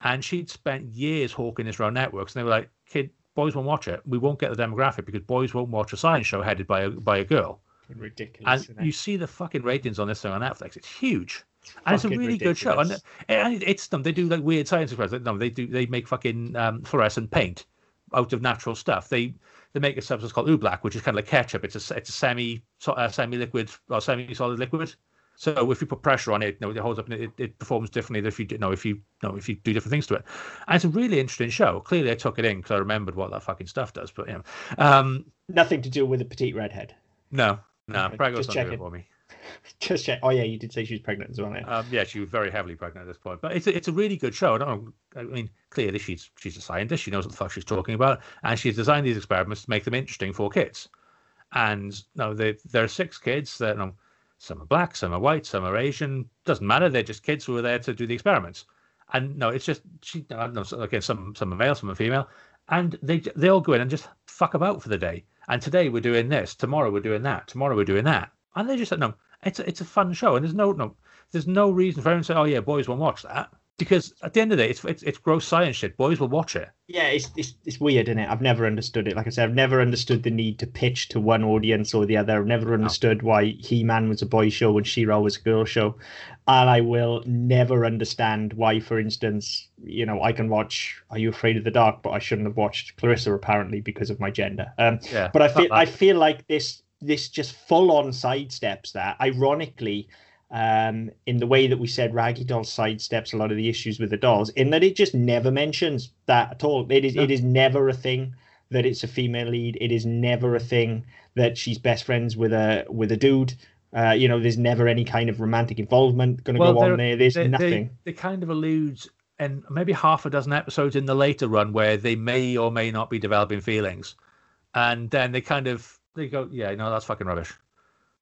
And she'd spent years hawking this around networks. And they were like, boys won't watch it. We won't get the demographic because boys won't watch a science show headed by a girl. Ridiculous. And you see the fucking ratings on this thing on Netflix. It's huge. And it's a really ridiculous. Good show. And it's them. They do like weird science experiments. They make fucking fluorescent paint out of natural stuff. They make a substance called oobleck, which is kind of like ketchup. It's a semi-liquid or semi-solid liquid. So if you put pressure on it, it holds up and it performs differently than if you do different things to it. And it's a really interesting show. Clearly, I took it in because I remembered what that fucking stuff does. But nothing to do with a petite redhead. No, okay. Bragg's not doing it for me. Just check. Oh yeah, you did say she was pregnant as well. Yeah, she was very heavily pregnant at this point. But it's a really good show. Clearly she's a scientist. She knows what the fuck she's talking about, and she's designed these experiments to make them interesting for kids. And there are 6 kids. That some are black, some are white, some are Asian. Doesn't matter. They're just kids who are there to do the experiments. And it's just some are male, some are female, and they all go in and just fuck about for the day. And today we're doing this. Tomorrow we're doing that. Tomorrow we're doing that. And they just said, no, it's a fun show, and there's no reason for everyone to say, oh yeah, boys won't watch that, because at the end of the day, it's gross science shit. Boys will watch it. Yeah, it's weird, isn't it? I've never understood it. Like I said, I've never understood the need to pitch to one audience or the other. I've never understood why He-Man was a boy show and She-Ra was a girl show, and I will never understand why, for instance, I can watch Are You Afraid of the Dark, but I shouldn't have watched Clarissa apparently because of my gender. But I feel like this just full-on sidesteps that. Ironically, in the way that we said Raggy Dolls sidesteps a lot of the issues with the dolls, in that it just never mentions that at all. It is never a thing that it's a female lead. It is never a thing that she's best friends with a dude. There's never any kind of romantic involvement going to go on there. There's nothing. They kind of alludes, and maybe half a dozen episodes in the later run where they may or may not be developing feelings, and then they go, yeah, no, that's fucking rubbish.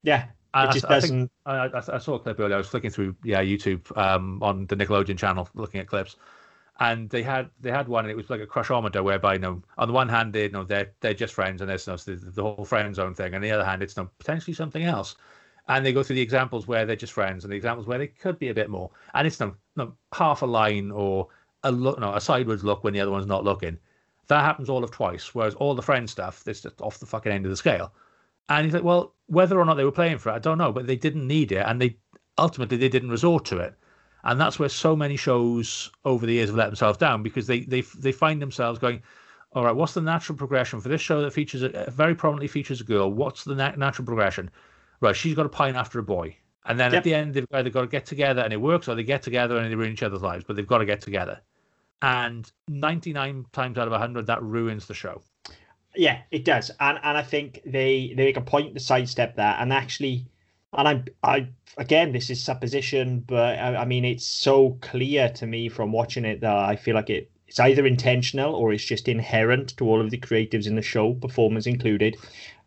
Yeah, it just doesn't. I saw a clip earlier. I was flicking through YouTube on the Nickelodeon channel, looking at clips, and they had one, and it was like a crush-ometer, whereby on the one hand they're just friends, and there's the whole friend zone thing, and on the other hand it's potentially something else, and they go through the examples where they're just friends and the examples where they could be a bit more, and it's half a line or a look, a sideways look when the other one's not looking. That happens all of twice, whereas all the friend stuff, it's just off the fucking end of the scale. And he's like, well, whether or not they were playing for it, I don't know, but they didn't need it, and they didn't resort to it. And that's where so many shows over the years have let themselves down, because they find themselves going, all right, what's the natural progression for this show that features very prominently features a girl? What's the natural progression? Right, she's got to pine after a boy. And then at the end, they've either got to get together and it works, or they get together and they ruin each other's lives, but they've got to get together. And 99 times out of 100, that ruins the show. Yeah, it does. And I think they make a point to sidestep that. And actually, again, this is supposition, but I mean, it's so clear to me from watching it that I feel like it's either intentional or it's just inherent to all of the creatives in the show, performers included,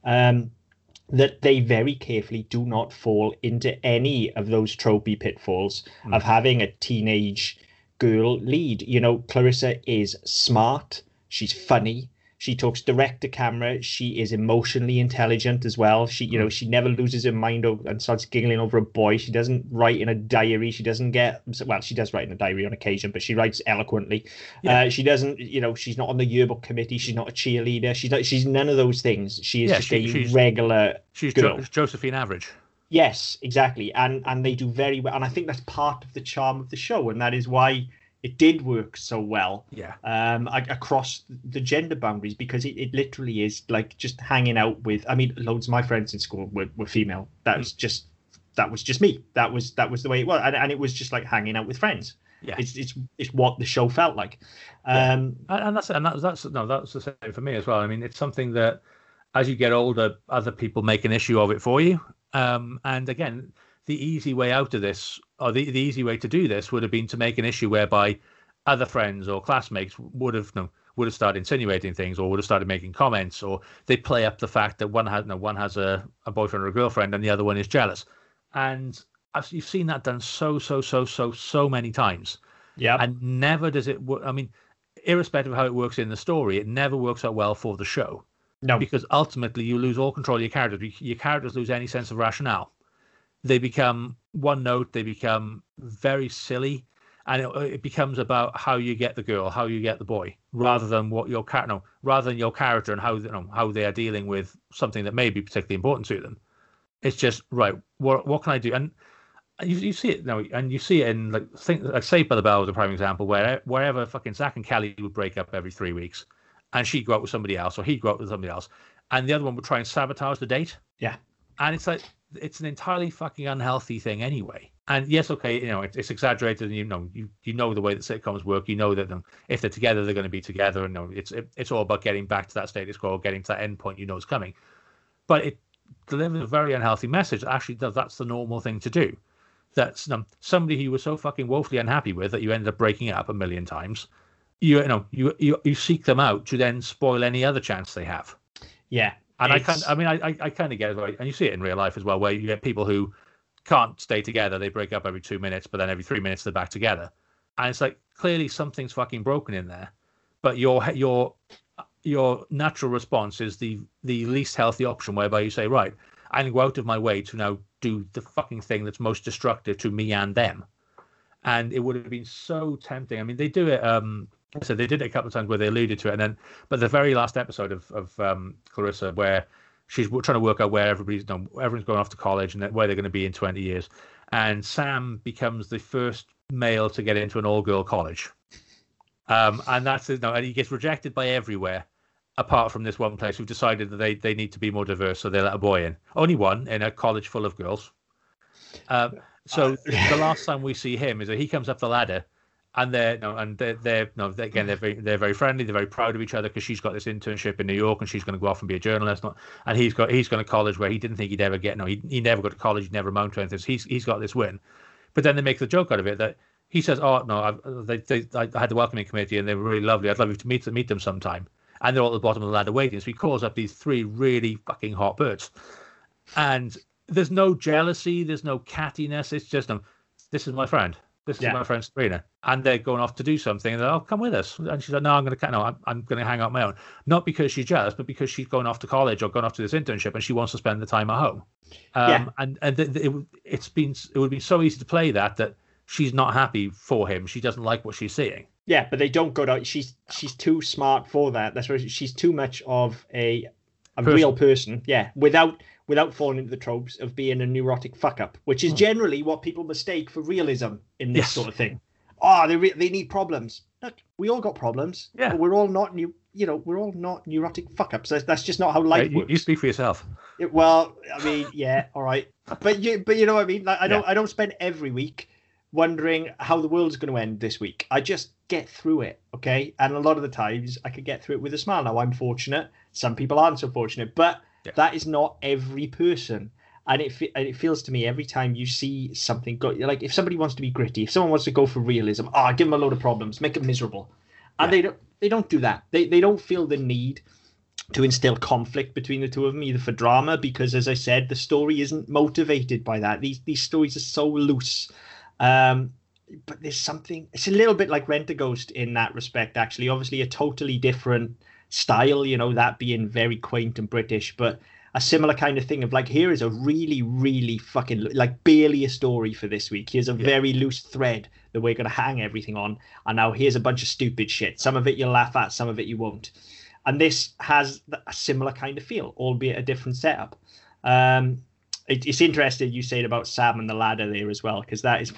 that they very carefully do not fall into any of those tropey pitfalls of having a teenage girl lead. Clarissa is smart, she's funny, she talks direct to camera, she is emotionally intelligent as well. She she never loses her mind and starts giggling over a boy. She doesn't write in a diary. She doesn't get, well, she does write in a diary on occasion, but she writes eloquently. She doesn't, she's not on the yearbook committee, she's not a cheerleader, she's none of those things. She is she's girl. Josephine Average. Yes, exactly. And they do very well. And I think that's part of the charm of the show. And that is why it did work so well, yeah, across the gender boundaries, because it literally is like just hanging out with, I mean, loads of my friends in school were female. That was just me. That was the way it was, and it was just like hanging out with friends. Yeah, it's what the show felt like. That's the same for me as well. I mean, it's something that as you get older, other people make an issue of it for you. And again, the easy way out of this, or the easy way to do this, would have been to make an issue whereby other friends or classmates would have started insinuating things, or would have started making comments, or they play up the fact that one has a boyfriend or a girlfriend and the other one is jealous. And you've seen that done so many times. Yeah. And never does it work. I mean, irrespective of how it works in the story, it never works out well for the show. No. Because ultimately you lose all control of your characters. Your characters lose any sense of rationale. They become one note. They become very silly, and it becomes about how you get the girl, how you get the boy, rather than your character and how they are dealing with something that may be particularly important to them. It's just right. What can I do? And you see it now, and you see it in like Saved by the Bell was a prime example, wherever fucking Zach and Kelly would break up every 3 weeks, and she'd go out with somebody else, or he'd go out with somebody else, and the other one would try and sabotage the date. Yeah, and it's like, it's an entirely fucking unhealthy thing anyway. And yes, okay, it's exaggerated, and you know the way that sitcoms work. You know that if they're together, they're going to be together, and it's all about getting back to that status quo, getting to that end point. You know it's coming, but it delivers a very unhealthy message. Actually, that's the normal thing to do. That's somebody who you were so fucking woefully unhappy with that you ended up breaking it up a million times. You seek them out to then spoil any other chance they have. Yeah. And I kind of get it, right? And you see it in real life as well, where you get people who can't stay together. They break up every 2 minutes, but then every 3 minutes they're back together. And it's like, clearly something's fucking broken in there. But your natural response is the least healthy option, whereby you say, right, I'm going to go out of my way to now do the fucking thing that's most destructive to me and them. And it would have been so tempting. I mean, they do it. So they did it a couple of times where they alluded to it, but the very last episode of Clarissa, where she's trying to work out where everyone's going off to college and where they're going to be in 20 years, and Sam becomes the first male to get into an all-girl college, and that's and he gets rejected by everywhere apart from this one place who've decided that they need to be more diverse, so they let a boy in, only one in a college full of girls. So the last time we see him is that he comes up the ladder. And they're very friendly. They're very proud of each other because she's got this internship in New York and she's going to go off and be a journalist. And he's going to college where he didn't think he'd ever get. He never got to college. He never amounted to anything. So he's got this win. But then they make the joke out of it that he says, "Oh no, I had the welcoming committee and they were really lovely. I'd love you to meet them sometime." And they're all at the bottom of the ladder waiting. So he calls up these three really fucking hot birds, and there's no jealousy. There's no cattiness. It's just this is my friend. This is my friend Sabrina, and they're going off to do something. And they're, "Oh, come with us." And she's like, "No, I'm going to hang out on my own." Not because she's jealous, but because she's going off to college or gone off to this internship, and she wants to spend the time at home. It would be so easy to play that she's not happy for him. She doesn't like what she's seeing. Yeah, but they don't go down. She's too smart for that. That's why she's too much of a real person. Yeah, without falling into the tropes of being a neurotic fuck-up, which is generally what people mistake for realism in this sort of thing. Oh, they need problems. Look, we all got problems. Yeah. But we're all not not neurotic fuck-ups. That's just not how life works. You speak for yourself. All right. But you know what I mean? Like, I don't spend every week wondering how the world's going to end this week. I just get through it, okay? And a lot of the times I can get through it with a smile. Now, I'm fortunate. Some people aren't so fortunate, but... Yeah. That is not every person, and it feels to me every time you see something go, like if somebody wants to be gritty, if someone wants to go for realism, give them a load of problems, make them miserable, and they don't do that. They don't feel the need to instill conflict between the two of them either for drama, because as I said, the story isn't motivated by that. These stories are so loose, but there's something. It's a little bit like Rent-A-Ghost in that respect, actually. Obviously, a totally different style, that being very quaint and British, but a similar kind of thing of like, here is a really, really fucking, like, barely a story for this week. Here's a very loose thread that we're going to hang everything on, and now here's a bunch of stupid shit. Some of it you'll laugh at, some of it you won't. And this has a similar kind of feel, albeit a different setup. It's interesting you say it about Sam and the ladder there as well, because that is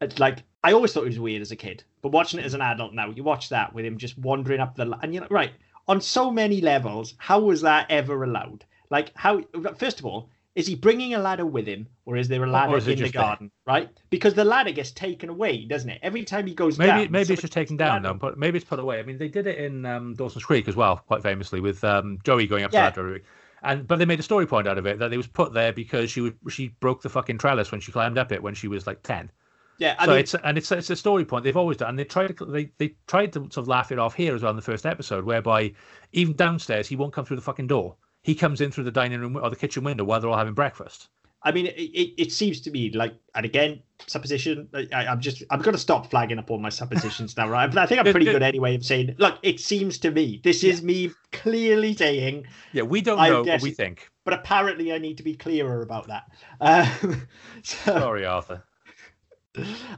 it's like, I always thought he was weird as a kid, but watching it as an adult now, you watch that with him just wandering up the, and you're like, right, on so many levels, how was that ever allowed? Like, how, first of all, is he bringing a ladder with him, or is there a ladder in the garden, right? Because the ladder gets taken away, doesn't it? Every time he goes down. Maybe it's just taken down, though. But maybe it's put away. I mean, they did it in Dawson's Creek as well, quite famously, with Joey going up the ladder. But they made a story point out of it, that it was put there because she broke the fucking trellis when she climbed up it when she was like 10. Yeah, I mean, it's a story point they've always done. And they tried to sort of laugh it off here as well in the first episode, whereby even downstairs he won't come through the fucking door. He comes in through the dining room or the kitchen window while they're all having breakfast. I mean, it seems to me like, and again, supposition. I'm going to stop flagging up all my suppositions now, right? But I think I'm pretty good anyway of saying, look, it seems to me. This is me clearly saying. Yeah, we don't know what we think. But apparently I need to be clearer about that. Sorry, Arthur.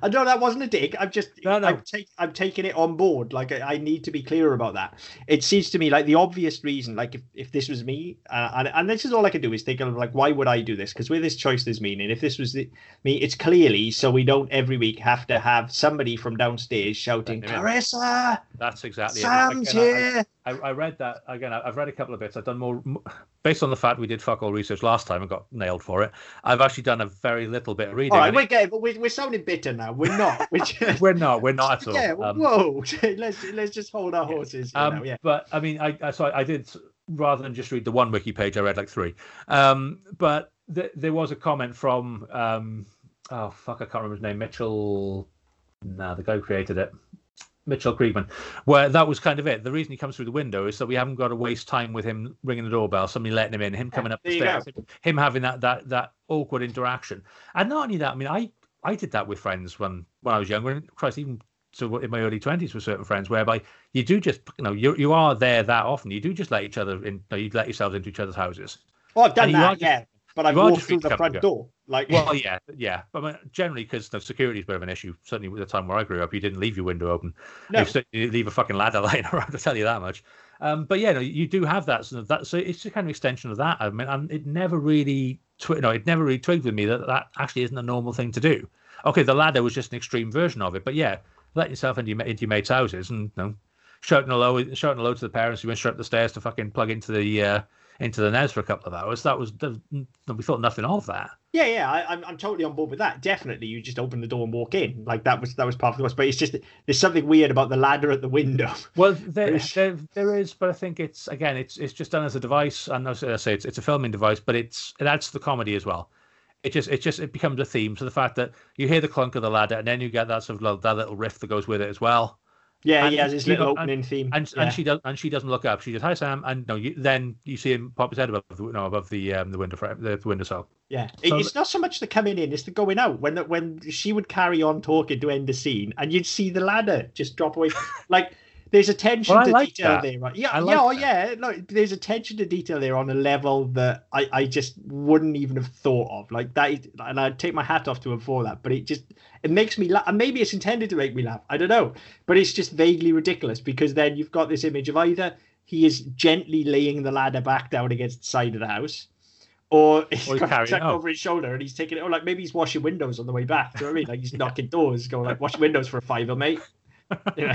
I know that wasn't a dig. I'm taking it on board. Like I need to be clearer about that. It seems to me like the obvious reason, like if this was me, and this is all I can do is think of like, why would I do this? Because with this choice, there's meaning. If this was me, it's clearly so we don't every week have to have somebody from downstairs shouting, Clarissa. That's exactly Sam's it. Again, I read that again. I've read a couple of bits. I've done more based on the fact we did fuck all research last time and got nailed for it. I've actually done a very little bit of reading. All right, we're sounding bitter now. We're not. We're not at all. Yeah. Whoa. Let's just hold our horses. Yeah. But I mean, I did rather than just read the one wiki page. I read like three. But there was a comment from I can't remember his name. Mitchell. No, the guy who created it. Mitchell Kriegman, where that was kind of it. The reason he comes through the window is that we haven't got to waste time with him ringing the doorbell, somebody letting him in, him coming up the stairs, him having that awkward interaction. And not only that, I mean, I did that with friends when I was younger, and Christ, even so in my early 20s with certain friends, whereby you do just, you know, you are there that often. You do just let each other in, you let yourselves into each other's houses. Well, I've done that, but I've walked through the front door. Like, well, yeah. But I mean, generally, because the security's a bit of an issue, certainly with the time where I grew up, you didn't leave your window open. No. You leave a fucking ladder lying around, to tell you that much. But yeah, no, you do have that. So it's a kind of extension of that. I mean, and it never really, twigged with me that actually isn't a normal thing to do. Okay, the ladder was just an extreme version of it, but yeah, let yourself into your mates' houses and you know, shouting hello to the parents who went straight up the stairs to fucking plug into the NES for a couple of hours. That was we thought nothing of that. Yeah, I'm totally on board with that. Definitely, you just open the door and walk in. Like that was part of the course. But it's just there's something weird about the ladder at the window. Well, there is, but I think it's again, it's just done as a device. And as I say, it's a filming device, but it adds to the comedy as well. It becomes a theme. So the fact that you hear the clunk of the ladder and then you get that sort of that little riff that goes with it as well. Yeah, and he has his little opening theme, and she doesn't look up. She just hi Sam, and then you see him pop his head above the window frame, the windowsill. Yeah, so it's not so much the coming in; it's the going out. When she would carry on talking to end the scene, and you'd see the ladder just drop away. Like there's attention to detail there, right? Yeah, Look, there's attention to detail there on a level that I just wouldn't even have thought of. Like that, and I'd take my hat off to him for that. But it just. It makes me laugh, and maybe it's intended to make me laugh. I don't know, but it's just vaguely ridiculous because then you've got this image of either he is gently laying the ladder back down against the side of the house, or he's got it tucked over his shoulder and he's taking it. Or like maybe he's washing windows on the way back. Do you know what I mean? Like he's knocking doors, going like, "Wash windows for a fiver, mate." You know?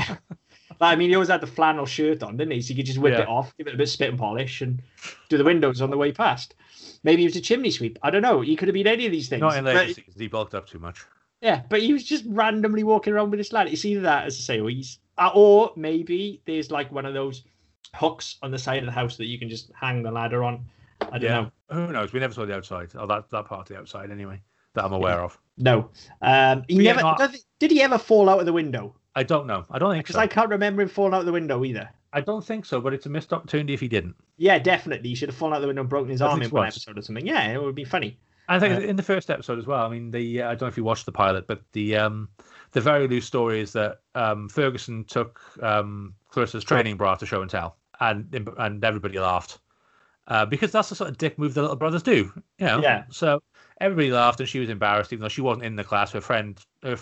I mean, he always had the flannel shirt on, didn't he? So you could just whip it off, give it a bit of spit and polish, and do the windows on the way past. Maybe he was a chimney sweep. I don't know. He could have been any of these things. Not in later seasons. He bulked up too much. Yeah, but he was just randomly walking around with this ladder. It's either that, as I say, or maybe there's like one of those hooks on the side of the house that you can just hang the ladder on. I don't know. Who knows? We never saw the outside, or that part of the outside anyway, that I'm aware of. No. Did he ever fall out of the window? I don't know. I don't think so. Because I can't remember him falling out of the window either. I don't think so, but it's a missed opportunity if he didn't. Yeah, definitely. He should have fallen out the window and broken his arm in one episode or something. Yeah, it would be funny. I think in the first episode as well. I mean, I don't know if you watched the pilot, but the very loose story is that Ferguson took Clarissa's training bra to show and tell, and everybody laughed because that's the sort of dick move the little brothers do, you know. Yeah. So everybody laughed, and she was embarrassed, even though she wasn't in the class. Her friend was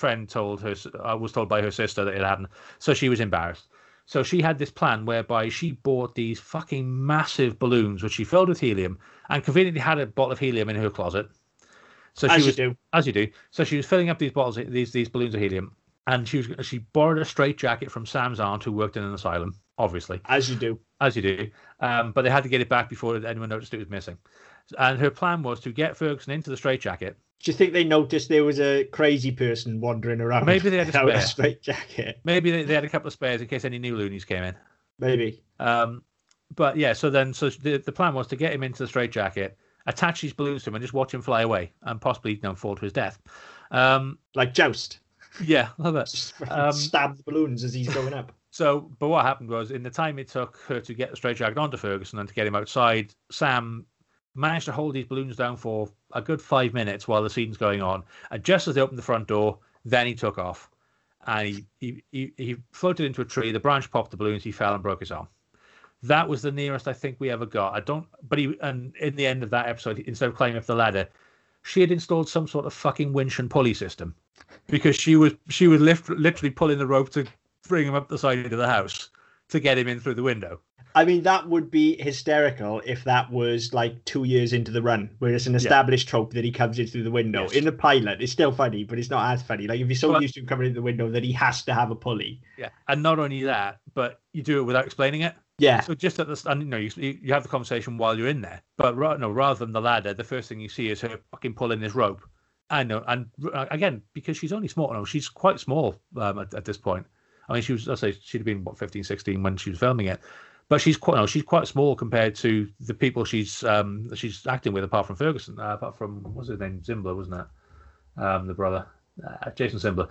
told by her sister that it hadn't, so she was embarrassed. So she had this plan whereby she bought these fucking massive balloons, which she filled with helium, and conveniently had a bottle of helium in her closet. So she as you do. So she was filling up these bottles, these balloons of helium, and she borrowed a straitjacket from Sam's aunt, who worked in an asylum, obviously. As you do. But they had to get it back before anyone noticed it was missing. And her plan was to get Ferguson into the straitjacket. Do you think they noticed there was a crazy person wandering around? Maybe they had a straitjacket. Maybe they had a couple of spares in case any new loonies came in. Maybe. But yeah, so the plan was to get him into the straitjacket, attach these balloons to him, and just watch him fly away and possibly fall to his death. Like Joust. Yeah, love it. Stab the balloons as he's going up. So, but what happened was, in the time it took her to get the straitjacket onto Ferguson and to get him outside, Sam managed to hold these balloons down for a good 5 minutes while the scene's going on. And just as they opened the front door, then he took off. And he floated into a tree. The branch popped the balloons. He fell and broke his arm. That was the nearest I think we ever got. And in the end of that episode, instead of climbing up the ladder, she had installed some sort of fucking winch and pulley system, because she was literally pulling the rope to bring him up the side of the house to get him in through the window. I mean, that would be hysterical if that was like 2 years into the run, where it's an established trope that he comes in through the window. Yes. In the pilot, it's still funny, but it's not as funny. Like, if you're used to him coming in the window that he has to have a pulley. Yeah, and not only that, but you do it without explaining it. Yeah. So just at the, and, you know, you have the conversation while you're in there, but rather than the ladder, the first thing you see is her fucking pulling this rope. I know, and again, because she's only small, no, she's quite small at this point. I mean, she was, I say, she'd have been what 15, 16 when she was filming it. But she's quite small compared to the people she's acting with, apart from Ferguson, apart from, what was his name, Zimbler, wasn't it? The brother, Jason Zimbler.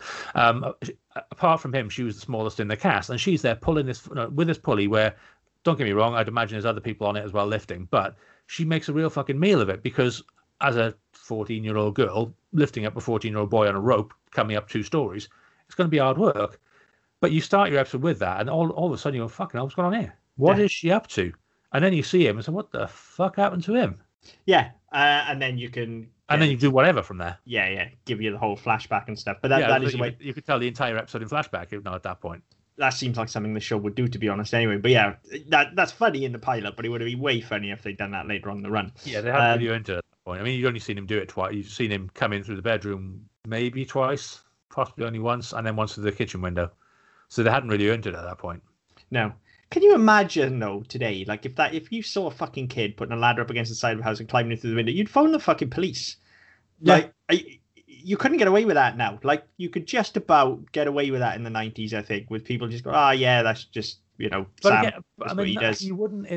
Apart from him, she was the smallest in the cast, and she's there pulling this with this pulley. Where, don't get me wrong, I'd imagine there's other people on it as well lifting, but she makes a real fucking meal of it, because as a 14-year-old girl lifting up a 14-year-old boy on a rope coming up 2 stories, it's going to be hard work. But you start your episode with that, and all of a sudden you're fucking, what's going on here? What is she up to? And then you see him and say, what the fuck happened to him? Yeah. And then you do whatever from there. Yeah, yeah. Give you the whole flashback and stuff. But that is the way. You could tell the entire episode in flashback, if not at that point. That seems like something the show would do, to be honest, anyway. But yeah, that's funny in the pilot, but it would have been way funnier if they'd done that later on in the run. Yeah, they haven't really entered at that point. I mean, you've only seen him do it twice. You've seen him come in through the bedroom maybe twice, possibly only once, and then once through the kitchen window. So they hadn't really entered at that point. No. Can you imagine, though, today, like, if you saw a fucking kid putting a ladder up against the side of a house and climbing in through the window, you'd phone the fucking police. Yeah. Like, you couldn't get away with that now. Like, you could just about get away with that in the 90s, I think, with people just going, oh, yeah, that's just, you know, Sam, again, that's what he does. You wouldn't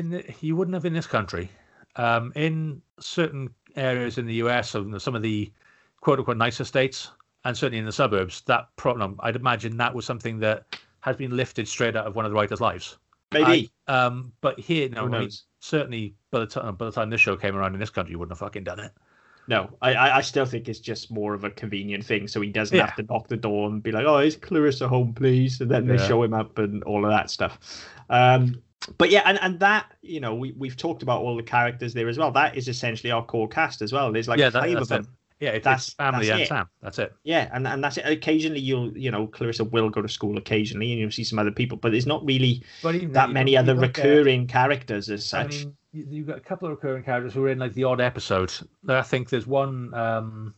have in this country. In certain areas in the US, some of the quote-unquote nicer states, and certainly in the suburbs, that problem, I'd imagine that was something that has been lifted straight out of one of the writers' lives. Maybe, but here, no. I mean, certainly, by the time this show came around in this country, you wouldn't have fucking done it. No, I still think it's just more of a convenient thing, so he doesn't have to knock the door and be like, "Oh, is Clarissa home, please?" And then they show him up and all of that stuff. But yeah, and that, you know, we've talked about all the characters there as well. That is essentially our core cast as well. There's like five of them. Yeah, it's family and Sam. That's it. Yeah, and that's it. Occasionally, Clarissa will go to school occasionally, and you'll see some other people, but there's not really that many other recurring characters as such. I mean, you've got a couple of recurring characters who are in like the odd episode. I think there's one in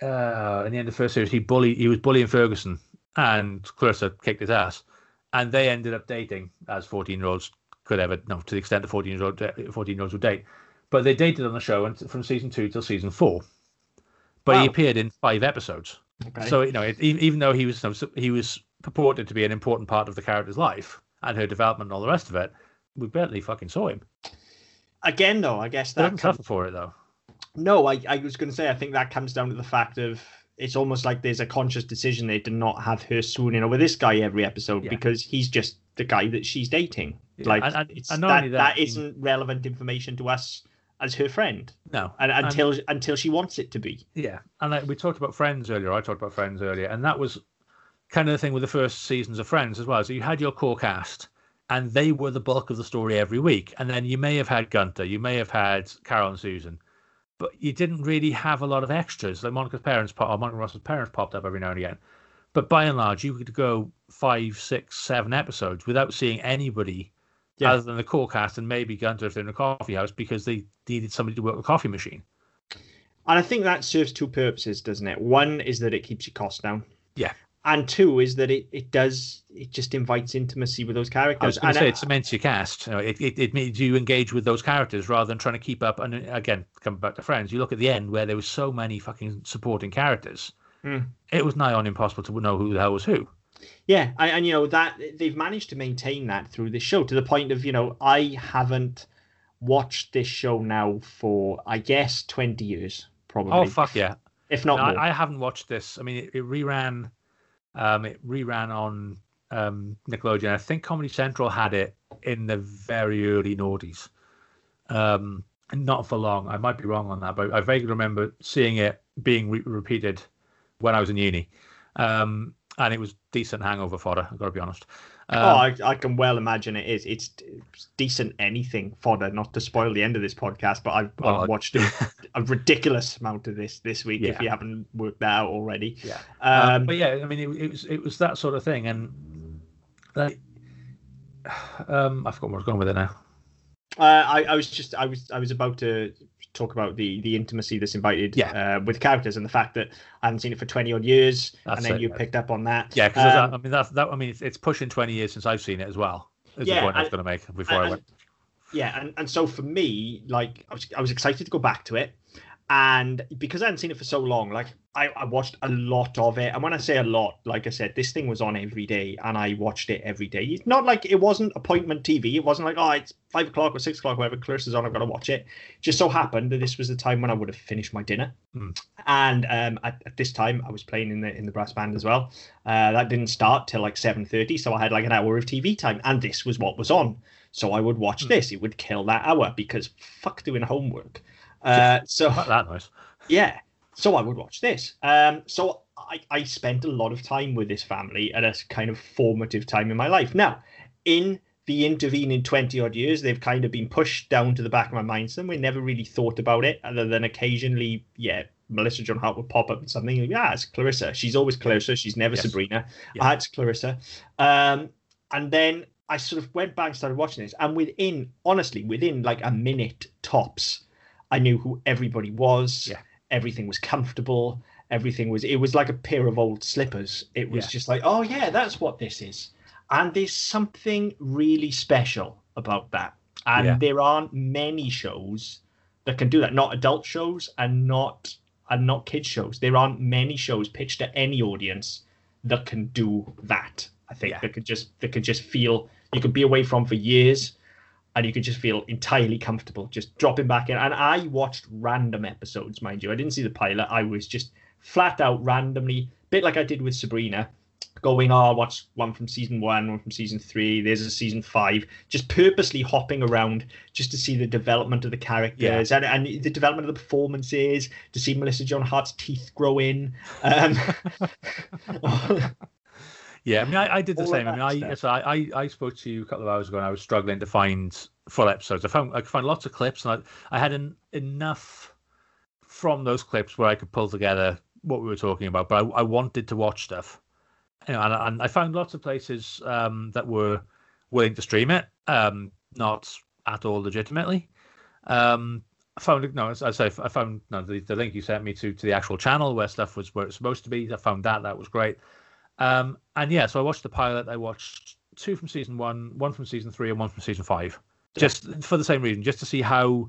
the end of the first series. He was bullying Ferguson, and Clarissa kicked his ass, and they ended up dating, as 14-year-olds could ever. No, to the extent that 14-year-olds would date, but they dated on the show, and from season 2 till season 4. But He appeared in 5 episodes. Okay. So, you know, even though he was purported to be an important part of the character's life and her development and all the rest of it, we barely fucking saw him. Again, though, I guess that doesn't suffer for it, though. No, I was going to say, I think that comes down to the fact of it's almost like there's a conscious decision there to not have her swooning over this guy every episode because he's just the guy that she's dating. Yeah. Like, that isn't relevant information to us as her friend. No. Until she wants it to be. Yeah. And like, we talked about Friends earlier. I talked about Friends earlier. And that was kind of the thing with the first seasons of Friends as well. So you had your core cast and they were the bulk of the story every week. And then you may have had Gunther, you may have had Carol and Susan, but you didn't really have a lot of extras. Like Monica Ross's parents popped up every now and again. But by and large, you could go 5, 6, 7 episodes without seeing anybody other than the core cast and maybe Gunther if they're in a coffee house because they needed somebody to work the coffee machine. And I think that serves two purposes, doesn't it? One is that it keeps your costs down. Yeah. And two is that it just invites intimacy with those characters. I was going to say, it cements your cast. You know, it made you engage with those characters rather than trying to keep up. And again, coming back to Friends, you look at the end where there was so many fucking supporting characters. Mm. It was nigh on impossible to know who the hell was who. Yeah, and you know that they've managed to maintain that through this show to the point of, you know, I haven't watched this show now for, I guess, 20 years probably. Oh fuck yeah! If not, no, more. I haven't watched this. I mean, it reran on Nickelodeon. I think Comedy Central had it in the very early noughties, not for long. I might be wrong on that, but I vaguely remember seeing it being repeated when I was in uni. And it was decent hangover fodder, I've got to be honest. I can well imagine it is. It's decent anything fodder, not to spoil the end of this podcast, but I've watched a ridiculous amount of this week, yeah. If you haven't worked that out already. Yeah. But yeah, I mean, it was that sort of thing. And that, I forgot where I was going with it now. I was about to talk about the intimacy that's invited with characters and the fact that I haven't seen it for 20 odd years. That's and then it. You picked up on that. Yeah, because I mean it's pushing 20 years since I've seen it as well. Is the point I was going to make before I went. Yeah, and so for me, like I was excited to go back to it, and because I hadn't seen it for so long, like I watched a lot of it. And when I say a lot, like I said, this thing was on every day and I watched it every day. It's not like it wasn't appointment TV. It wasn't like, oh, it's 5 o'clock or 6 o'clock, whatever, Clarissa's on, I've got to watch it. It just so happened that this was the time when I would have finished my dinner. Mm. And at this time I was playing in the brass band as well. That didn't start till like 7:30. So I had like an hour of TV time and this was what was on. So I would watch this. It would kill that hour because fuck doing homework. So not that nice. Yeah. So I would watch this. So I spent a lot of time with this family at a kind of formative time in my life. Now, in the intervening 20 odd years, they've kind of been pushed down to the back of my mind. So we never really thought about it other than occasionally, yeah, Melissa Joan Hart would pop up with something. And, yeah, it's Clarissa. She's always Clarissa. She's never Sabrina. Yeah. It's Clarissa. And then I sort of went back and started watching this. And within like a minute tops, I knew who everybody was. Yeah. Everything was comfortable. It was like a pair of old slippers. It was just like, oh yeah, that's what this is. And there's something really special about that. And there aren't many shows that can do that. Not adult shows and not kids shows. There aren't many shows pitched at any audience that can do that. I think that could just feel, you could be away from for years. And you could just feel entirely comfortable just dropping back in. And I watched random episodes, mind you. I didn't see the pilot. I was just flat out randomly, a bit like I did with Sabrina, going, oh, I'll watch one from season 1, one from season 3. There's a season 5. Just purposely hopping around just to see the development of the characters and the development of the performances, to see Melissa Joan Hart's teeth grow in. Yeah, I mean, I did the all same. I mean, I spoke to you a couple of hours ago, and I was struggling to find full episodes. I could find lots of clips, and I had enough from those clips where I could pull together what we were talking about. But I wanted to watch stuff, you know, and I found lots of places that were willing to stream it, not at all legitimately. I found the link you sent me to the actual channel where stuff was where it's supposed to be. I found that was great. And yeah, so I watched the pilot. I watched 2 from season 1, 1 from season 3, and 1 from season 5, just for the same reason, just to see how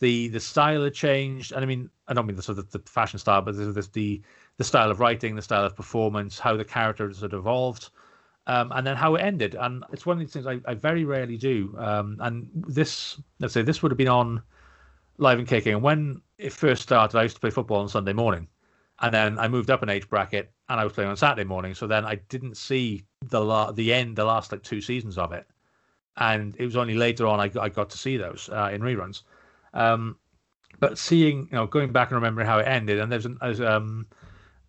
the style had changed. And I mean, I don't mean the sort of the fashion style, but the style of writing, the style of performance, how the characters had evolved, and then how it ended. And it's one of these things I very rarely do. And this, let's say, this would have been on Live and Kicking. And when it first started, I used to play football on Sunday morning. And then I moved up an age bracket and I was playing on Saturday morning. So then I didn't see the last like 2 seasons of it. And it was only later on I got to see those in reruns. But seeing, you know, going back and remembering how it ended. And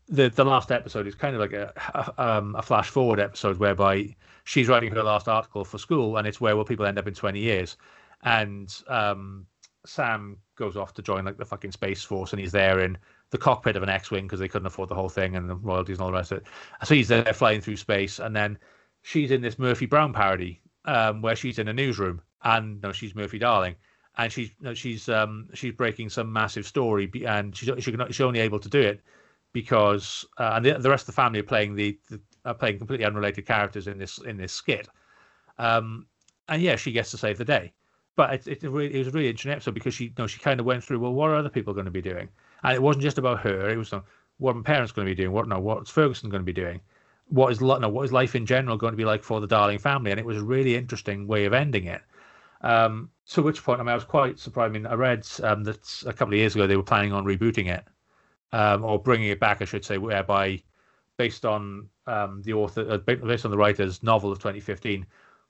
the last episode is kind of like a flash forward episode whereby she's writing her last article for school. And it's where will people end up in 20 years. And Sam goes off to join like the fucking Space Force, and he's there in the cockpit of an X-Wing because they couldn't afford the whole thing and the royalties and all the rest of it. So he's there flying through space, and then she's in this Murphy Brown parody where she's in a newsroom, and no, she's Murphy Darling, and she's breaking some massive story, and she's only able to do it because and the rest of the family are playing playing completely unrelated characters in this skit. And yeah, she gets to save the day. But it was a really interesting episode because she kind of went through, well, what are other people going to be doing? And it wasn't just about her. It was what are parents going to be doing? What's Ferguson going to be doing? What is life in general going to be like for the Darling family? And it was a really interesting way of ending it. To which point, I was quite surprised. I read that a couple of years ago they were planning on rebooting it, or bringing it back, I should say, whereby based on the writer's novel of 2015.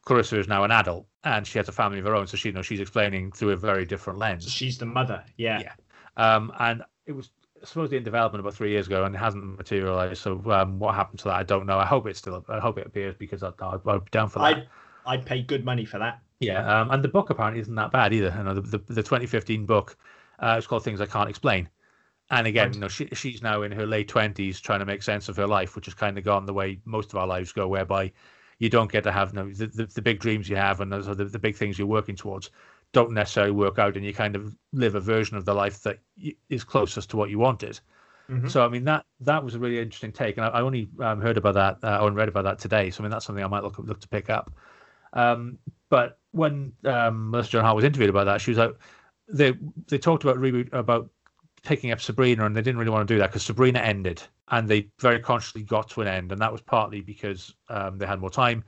Clarissa is now an adult and she has a family of her own, so she's explaining through a very different lens. She's the mother, yeah. And it was supposedly in development about 3 years ago and it hasn't materialized. So what happened to that? I don't know. I hope it appears because I'd be down for that. I'd pay good money for that. Yeah, and the book apparently isn't that bad either. You know, the 2015 book, it's called Things I Can't Explain. And again, right. She's now in her late 20s trying to make sense of her life, which has kind of gone the way most of our lives go, whereby you don't get to have the big dreams you have and the big things you're working towards don't necessarily work out, and you kind of live a version of the life that is closest to what you wanted. Mm-hmm. So, that was a really interesting take. And I only heard about that and read about that today. So, that's something I might look to pick up. But when Melissa Joan Hart was interviewed about that, she was like, they talked about picking up Sabrina, and they didn't really want to do that because Sabrina ended and they very consciously got to an end, and that was partly because they had more time,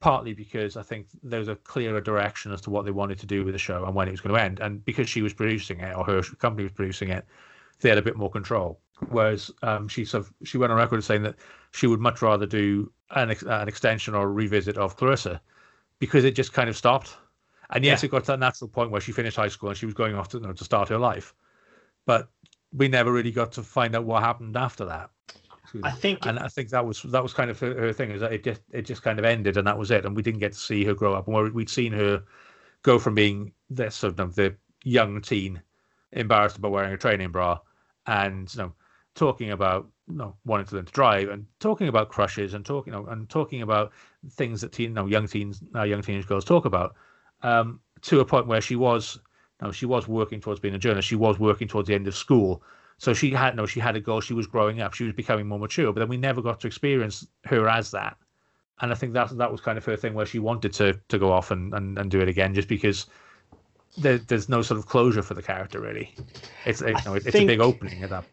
partly because I think there was a clearer direction as to what they wanted to do with the show and when it was going to end, and because she was producing it, or her company was producing it, they had a bit more control, whereas she went on record as saying that she would much rather do an extension or a revisit of Clarissa because it just kind of stopped, and yes, yeah. It got to that natural point where she finished high school and she was going off to start her life, but we never really got to find out what happened after that. I think that was kind of her thing, is that it just kind of ended and that was it, and we didn't get to see her grow up. And we'd seen her go from being this sort of the young teen, embarrassed about wearing a training bra, and talking about wanting to learn to drive, and talking about crushes, and talking about things that young teenage girls talk about, to a point where she was. No, she was working towards being a journalist. She was working towards the end of school. So she had a goal. She was growing up. She was becoming more mature. But then we never got to experience her as that. And I think that was kind of her thing, where she wanted to go off and do it again, just because there's no sort of closure for the character, really. It's a big opening at that.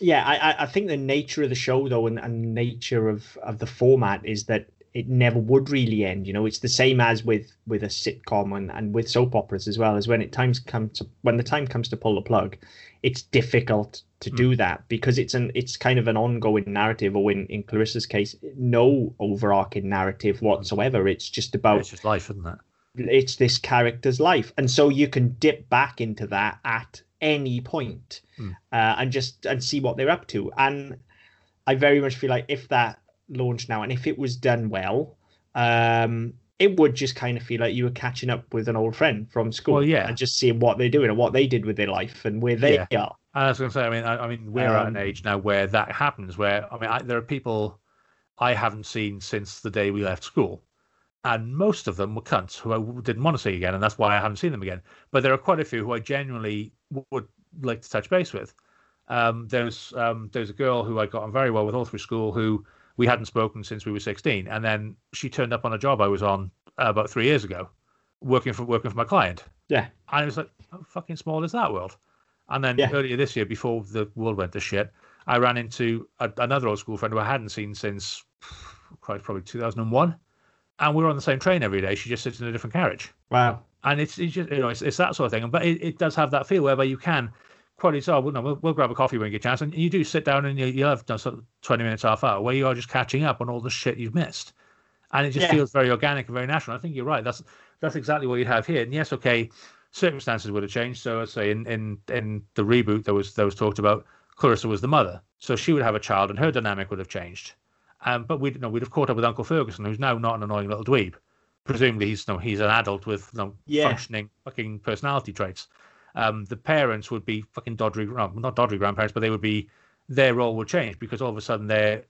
Yeah, I think the nature of the show, though, and nature of the format is that it never would really end. It's the same as with a sitcom and with soap operas as well, as when the time comes to pull the plug, it's difficult to do that because it's kind of an ongoing narrative, or in Clarissa's case, no overarching narrative whatsoever. It's just life, isn't it? It's this character's life. And so you can dip back into that at any point and see what they're up to. And I very much feel like if that launched now, and if it was done well, it would just kind of feel like you were catching up with an old friend from school, and just seeing what they're doing and what they did with their life and where they are. And I was going to say, we're at an age now where that happens. Where there are people I haven't seen since the day we left school, and most of them were cunts who I didn't want to see again, and that's why I haven't seen them again. But there are quite a few who I genuinely would like to touch base with. There's a girl who I got on very well with all through school who. We hadn't spoken since we were 16, and then she turned up on a job I was on about 3 years ago, working for my client. Yeah, and it was like, how fucking small is that world? And then earlier this year, before the world went to shit, I ran into another old school friend who I hadn't seen since probably 2001, and we were on the same train every day. She just sits in a different carriage. Wow, and it's just it's that sort of thing. But it does have that feel whereby you can. We'll grab a coffee when you get a chance, and you do sit down and you'll have sort of 20 minutes, half hour, where you are just catching up on all the shit you've missed, and it just feels very organic and very natural. I think you're right. That's exactly what you'd have here. And yes, okay, circumstances would have changed. So I'd say in the reboot that was talked about, Clarissa was the mother, so she would have a child, and her dynamic would have changed. But we'd have caught up with Uncle Ferguson, who's now not an annoying little dweeb. Presumably, he's an adult with functioning fucking personality traits. The parents would be fucking not doddery grandparents, but their role would change because all of a sudden their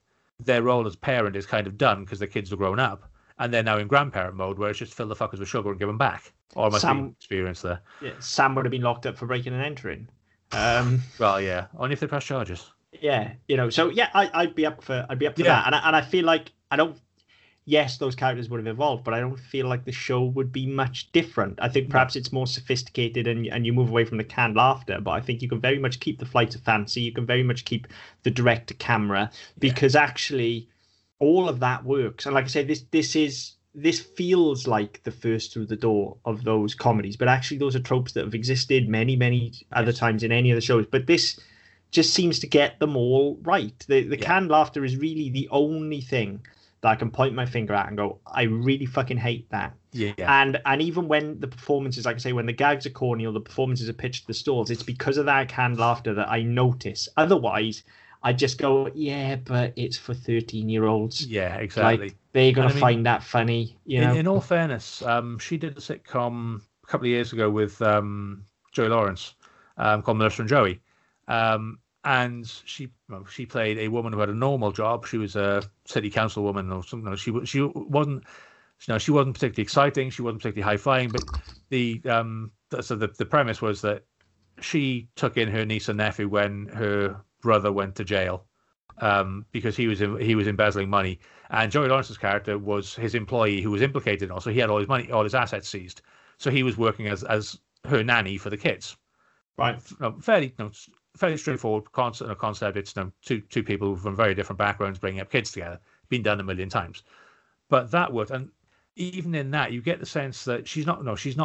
role as parent is kind of done because the kids are grown up, and they're now in grandparent mode, where it's just fill the fuckers with sugar and give them back. Or my experience there. Yeah, Sam would have been locked up for breaking and entering. Well, yeah, only if they press charges. Yeah, you know. So yeah, I'd be up for that. And I feel like Yes, those characters would have evolved, but I don't feel like the show would be much different. I think perhaps it's more sophisticated and you move away from the canned laughter, but I think you can very much keep the flight of fancy. You can very much keep the direct to camera because actually all of that works. And like I said, this feels like the first through the door of those comedies, but actually those are tropes that have existed many, many other times in any of the shows. But this just seems to get them all right. The canned laughter is really the only thing that I can point my finger at and go, I really fucking hate that. Yeah. And even when the performances, like I say, when the gags are corny or the performances are pitched to the stalls, it's because of that canned laughter that I notice. Otherwise, I just go, yeah, but it's for 13-year-olds. Yeah, exactly. Like, they're going to find that funny. You know? In all fairness, she did a sitcom a couple of years ago with Joey Lawrence called Melissa and Joey. And she played a woman who had a normal job. She was a city councilwoman or something. She wasn't particularly exciting. She wasn't particularly high flying. But the premise was that she took in her niece and nephew when her brother went to jail because he was embezzling money. And Joey Lawrence's character was his employee who was implicated. Also, he had all his money, all his assets seized. So he was working as her nanny for the kids. Right. Fairly straightforward concept. It's two people from very different backgrounds bringing up kids together. Been done a million times, but that worked. And even in that, you get the sense that she's not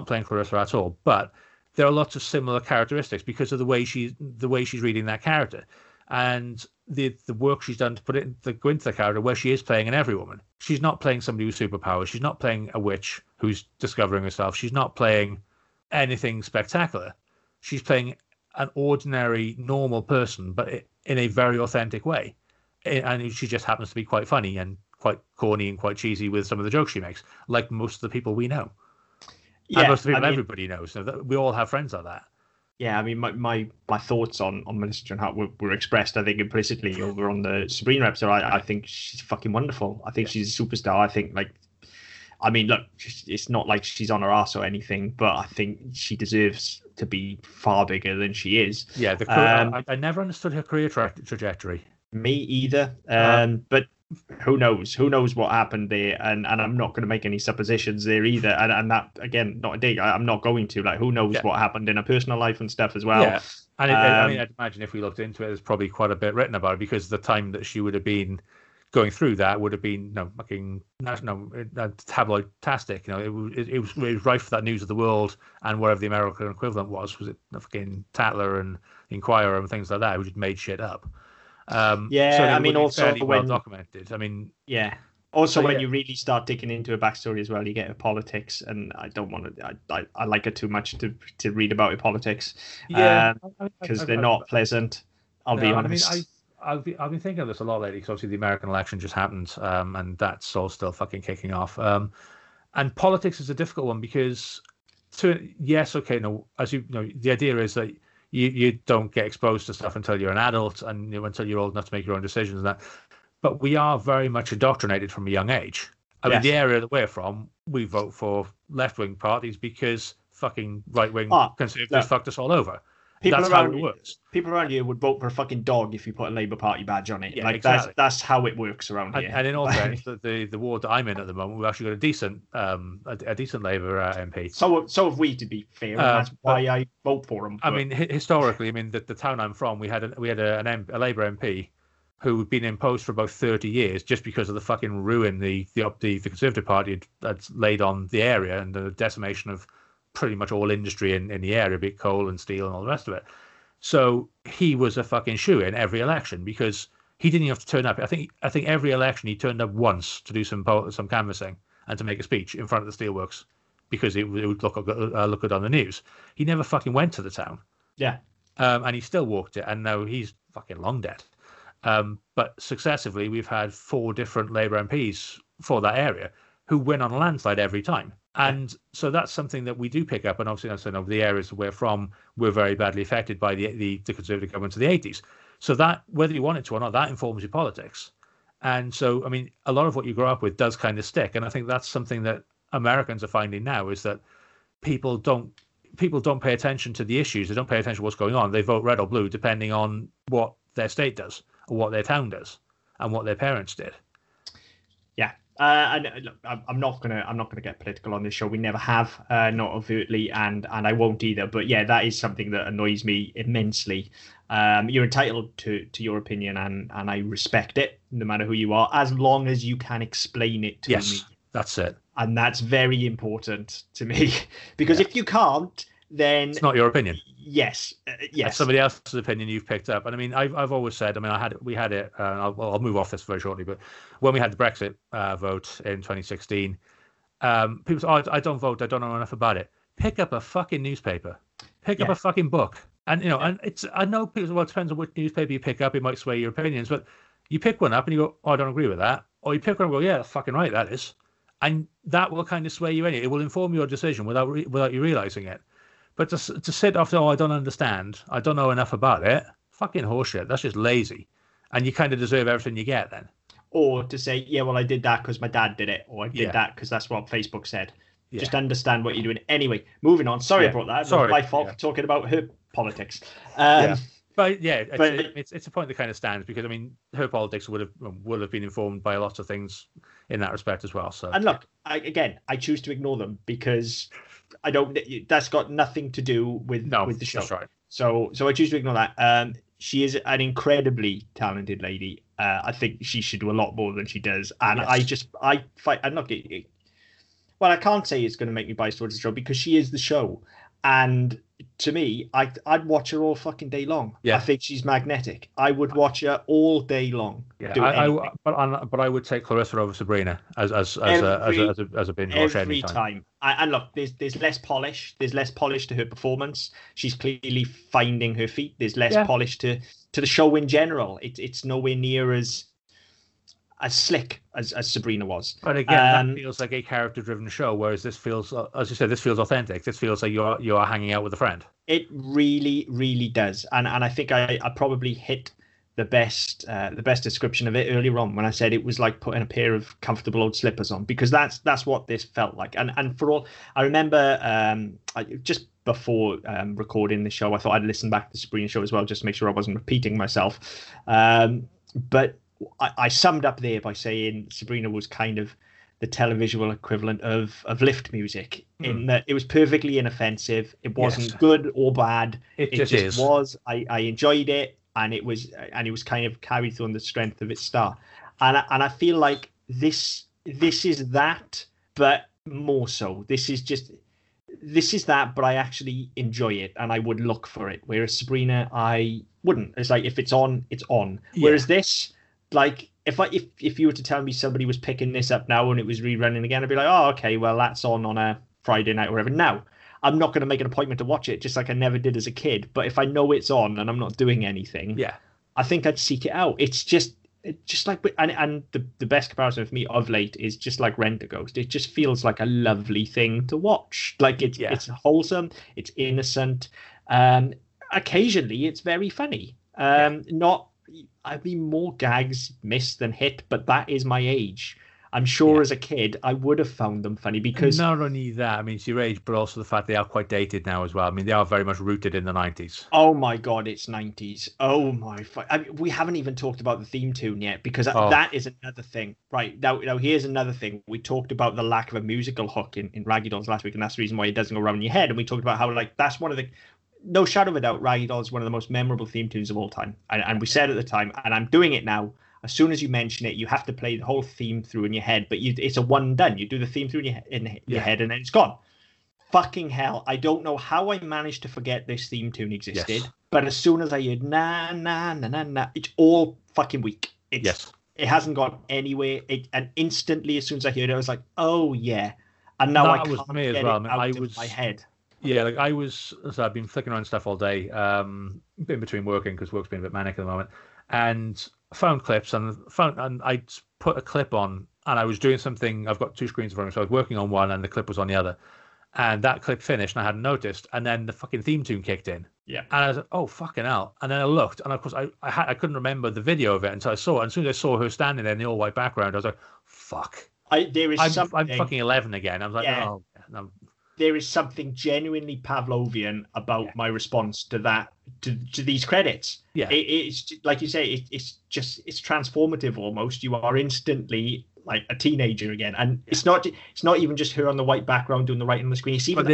playing Clarissa at all. But there are lots of similar characteristics because of the way she's reading that character, and the work she's done to put it into the character where she is playing an everywoman. She's not playing somebody with superpowers. She's not playing a witch who's discovering herself. She's not playing anything spectacular. She's playing an ordinary, normal person, but in a very authentic way. And she just happens to be quite funny and quite corny and quite cheesy with some of the jokes she makes, like most of the people we know. Yeah, and most of the people everybody knows. So we all have friends like that. Yeah, I mean, my thoughts on Melissa Joan Hart were expressed, I think, implicitly over on the Sabrina episode. I think she's fucking wonderful. I think she's a superstar. I think, look, it's not like she's on her ass or anything, but I think she deserves to be far bigger than she is. Yeah, the career, I never understood her career trajectory. Me either. But who knows? Who knows what happened there? And I'm not going to make any suppositions there either. And that, again, not a dig. I'm not going to. Like, who knows what happened in her personal life and stuff as well. Yeah. And I'd imagine if we looked into it, there's probably quite a bit written about it because the time that she would have been going through that would have been tabloid-tastic. It was rife for that news of the world and wherever the American equivalent was it fucking Tatler and Inquirer and things like that, which made shit up. So I mean, also well documented. I mean, yeah. Also, when you really start digging into her backstory as well, you get her politics, and I don't want to. I like her too much to read about her politics. Yeah, because they're not pleasant. I'll be honest. I've been thinking of this a lot lately because obviously the American election just happened and that's all still fucking kicking off. And politics is a difficult one because, the idea is that you don't get exposed to stuff until you're an adult and until you're old enough to make your own decisions and that. But we are very much indoctrinated from a young age. I mean, the area that we're from, we vote for left-wing parties because fucking right-wing conservatives fucked us all over. People around here would vote for a fucking dog if you put a Labour Party badge on it. That's how it works around here. And in all fairness, the ward that I'm in at the moment, we've actually got a decent Labour MP. So have we, to be fair. And that's why I vote for him. Historically, the town I'm from, we had a Labour MP who had been in post for about 30 years just because of the fucking ruin the Conservative Party had laid on the area and the decimation of pretty much all industry in the area, be it coal and steel and all the rest of it. So he was a fucking shoo-in in every election because he didn't even have to turn up. I think every election he turned up once to do some canvassing and to make a speech in front of the steelworks because it would look good on the news. He never fucking went to the town. Yeah. And he still walked it, and now he's fucking long dead. But successively, we've had four different Labour MPs for that area who win on a landslide every time. And so that's something that we do pick up. And obviously, I'm saying over the areas that we're from, we're very badly affected by the Conservative government of the 80s. So that, whether you want it to or not, that informs your politics. And so, I mean, a lot of what you grow up with does kind of stick. And I think that's something that Americans are finding now, is that people don't pay attention to the issues. They don't pay attention to what's going on. They vote red or blue depending on what their state does or what their town does and what their parents did. Yeah. And look, I'm not gonna get political on this show. We never have, not overtly, and I won't either. But yeah, that is something that annoys me immensely. You're entitled to your opinion, and I respect it, no matter who you are, as long as you can explain it to me. Yes, that's it. And that's very important to me, because if you can't, then it's not your opinion. Yes. That's somebody else's opinion you've picked up. And I mean, I've always said, I mean, we had it. I'll move off this very shortly, but when we had the Brexit vote in 2016, people said, "Oh, I don't vote. I don't know enough about it." Pick up a fucking newspaper. Pick up a fucking book. And you know, and it's, I know people say, "Well, it depends on which newspaper you pick up. It might sway your opinions." But you pick one up and you go, "Oh, I don't agree with that," or you pick one and go, "Yeah, that's fucking right, that is," and that will kind of sway you anyway. It will inform your decision without you realizing it. But to sit off, "Oh, I don't understand. I don't know enough about it." Fucking horseshit. That's just lazy. And you kind of deserve everything you get then. Or to say, "Yeah, well, I did that because my dad did it." Or "I did that because that's what Facebook said." Yeah. Just understand what you're doing. Anyway, moving on. Sorry I brought that. Sorry. It was my fault for talking about her politics. But yeah, it's a point that kind of stands, because I mean, her politics would have been informed by lots of things in that respect as well. So, and look, I choose to ignore them, because I don't. That's got nothing to do with the show. That's right. So I choose to ignore that. She is an incredibly talented lady. I think she should do a lot more than she does. And yes. I fight. I'm not getting. Well, I can't say it's going to make me biased towards the show, because she is the show. And to me, I'd watch her all fucking day long. Yeah. I think she's magnetic. I would watch her all day long. Yeah. But I would take Clarissa over Sabrina as a binge watch every time. And look, there's less polish. There's less polish to her performance. She's clearly finding her feet. There's less polish to the show in general. It's nowhere near as slick as Sabrina was. But again, that feels like a character-driven show, whereas this feels, as you said, this feels authentic. This feels like you are hanging out with a friend. It really, really does. And I think I probably hit the best description of it earlier on when I said it was like putting a pair of comfortable old slippers on, because that's what this felt like. And for all, I remember just before recording the show, I thought I'd listen back to the Sabrina show as well, just to make sure I wasn't repeating myself. But I summed up there by saying Sabrina was kind of the televisual equivalent of lift music, in that it was perfectly inoffensive. It wasn't good or bad. It just was. I enjoyed it, and it was kind of carried through on the strength of its star. And I feel like this is that, but more so. This is that, but I actually enjoy it and I would look for it. Whereas Sabrina, I wouldn't. It's like if it's on, it's on. Yeah. Whereas this. Like if you were to tell me somebody was picking this up now and it was rerunning again, I'd be like, "Oh, okay, well, that's on a Friday night or whatever." Now, I'm not going to make an appointment to watch it, just like I never did as a kid. But if I know it's on and I'm not doing anything, I think I'd seek it out. It's just like, and the best comparison for me of late is just like Rent-A-Ghost. It just feels like a lovely thing to watch. Like it's wholesome, it's innocent, occasionally it's very funny. I'd be more gags missed than hit, but that is my age. I'm sure as a kid, I would have found them funny, because... And not only that, I mean, it's your age, but also the fact they are quite dated now as well. I mean, they are very much rooted in the 90s. Oh, my God, it's 90s. Oh, my... I mean, we haven't even talked about the theme tune yet, because that is another thing. Right, now here's another thing. We talked about the lack of a musical hook in Raggy Dolls last week, and that's the reason why it doesn't go around in your head. And we talked about how, like, that's one of the... No shadow of a doubt, Raggy Dolls is one of the most memorable theme tunes of all time. And we said at the time, and I'm doing it now, as soon as you mention it, you have to play the whole theme through in your head. But it's a one done. You do the theme through in your head and then it's gone. Fucking hell. I don't know how I managed to forget this theme tune existed. Yes. But as soon as I heard, na, na, na, na, na, it's all fucking weak. It hasn't gone anywhere. And instantly, as soon as I heard it, I was like, oh, yeah. And now I can't get it out of my head. Yeah, like I've been flicking around stuff all day, in between working, because work's been a bit manic at the moment, and found clips and I put a clip on, and I was doing something. I've got two screens in front of me, so I was working on one and the clip was on the other, and that clip finished and I hadn't noticed, and then the fucking theme tune kicked in. Yeah. And I was like, oh, fucking hell. And then I looked, and of course, I couldn't remember the video of it until I saw it. And as soon as I saw her standing there in the all-white background, I was like, fuck. I'm fucking 11 again. I was like, oh. No. There is something genuinely Pavlovian about my response to that, to these credits. Yeah. It's like you say, it's transformative almost. You are instantly like a teenager again. And it's not even just her on the white background doing the writing on the screen. It's even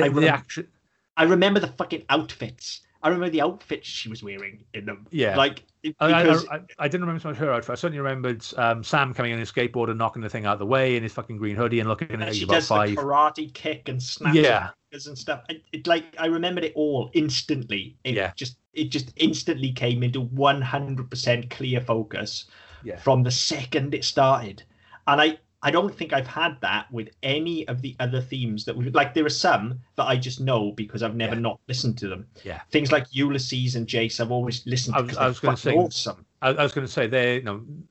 I remember the fucking outfits. I remember the outfits she was wearing in them. Yeah. Like, I didn't remember so much her outfit. I certainly remembered Sam coming on his skateboard and knocking the thing out of the way in his fucking green hoodie and looking at you about five. She does the karate kick and snaps and stuff. I remembered it all instantly. It just instantly came into 100% clear focus from the second it started. And I don't think I've had that with any of the other themes that we've... Like, there are some that I just know because I've never not listened to them. Yeah. Things like Ulysses and Jace, I've always listened to because they're fucking awesome. I was going to say,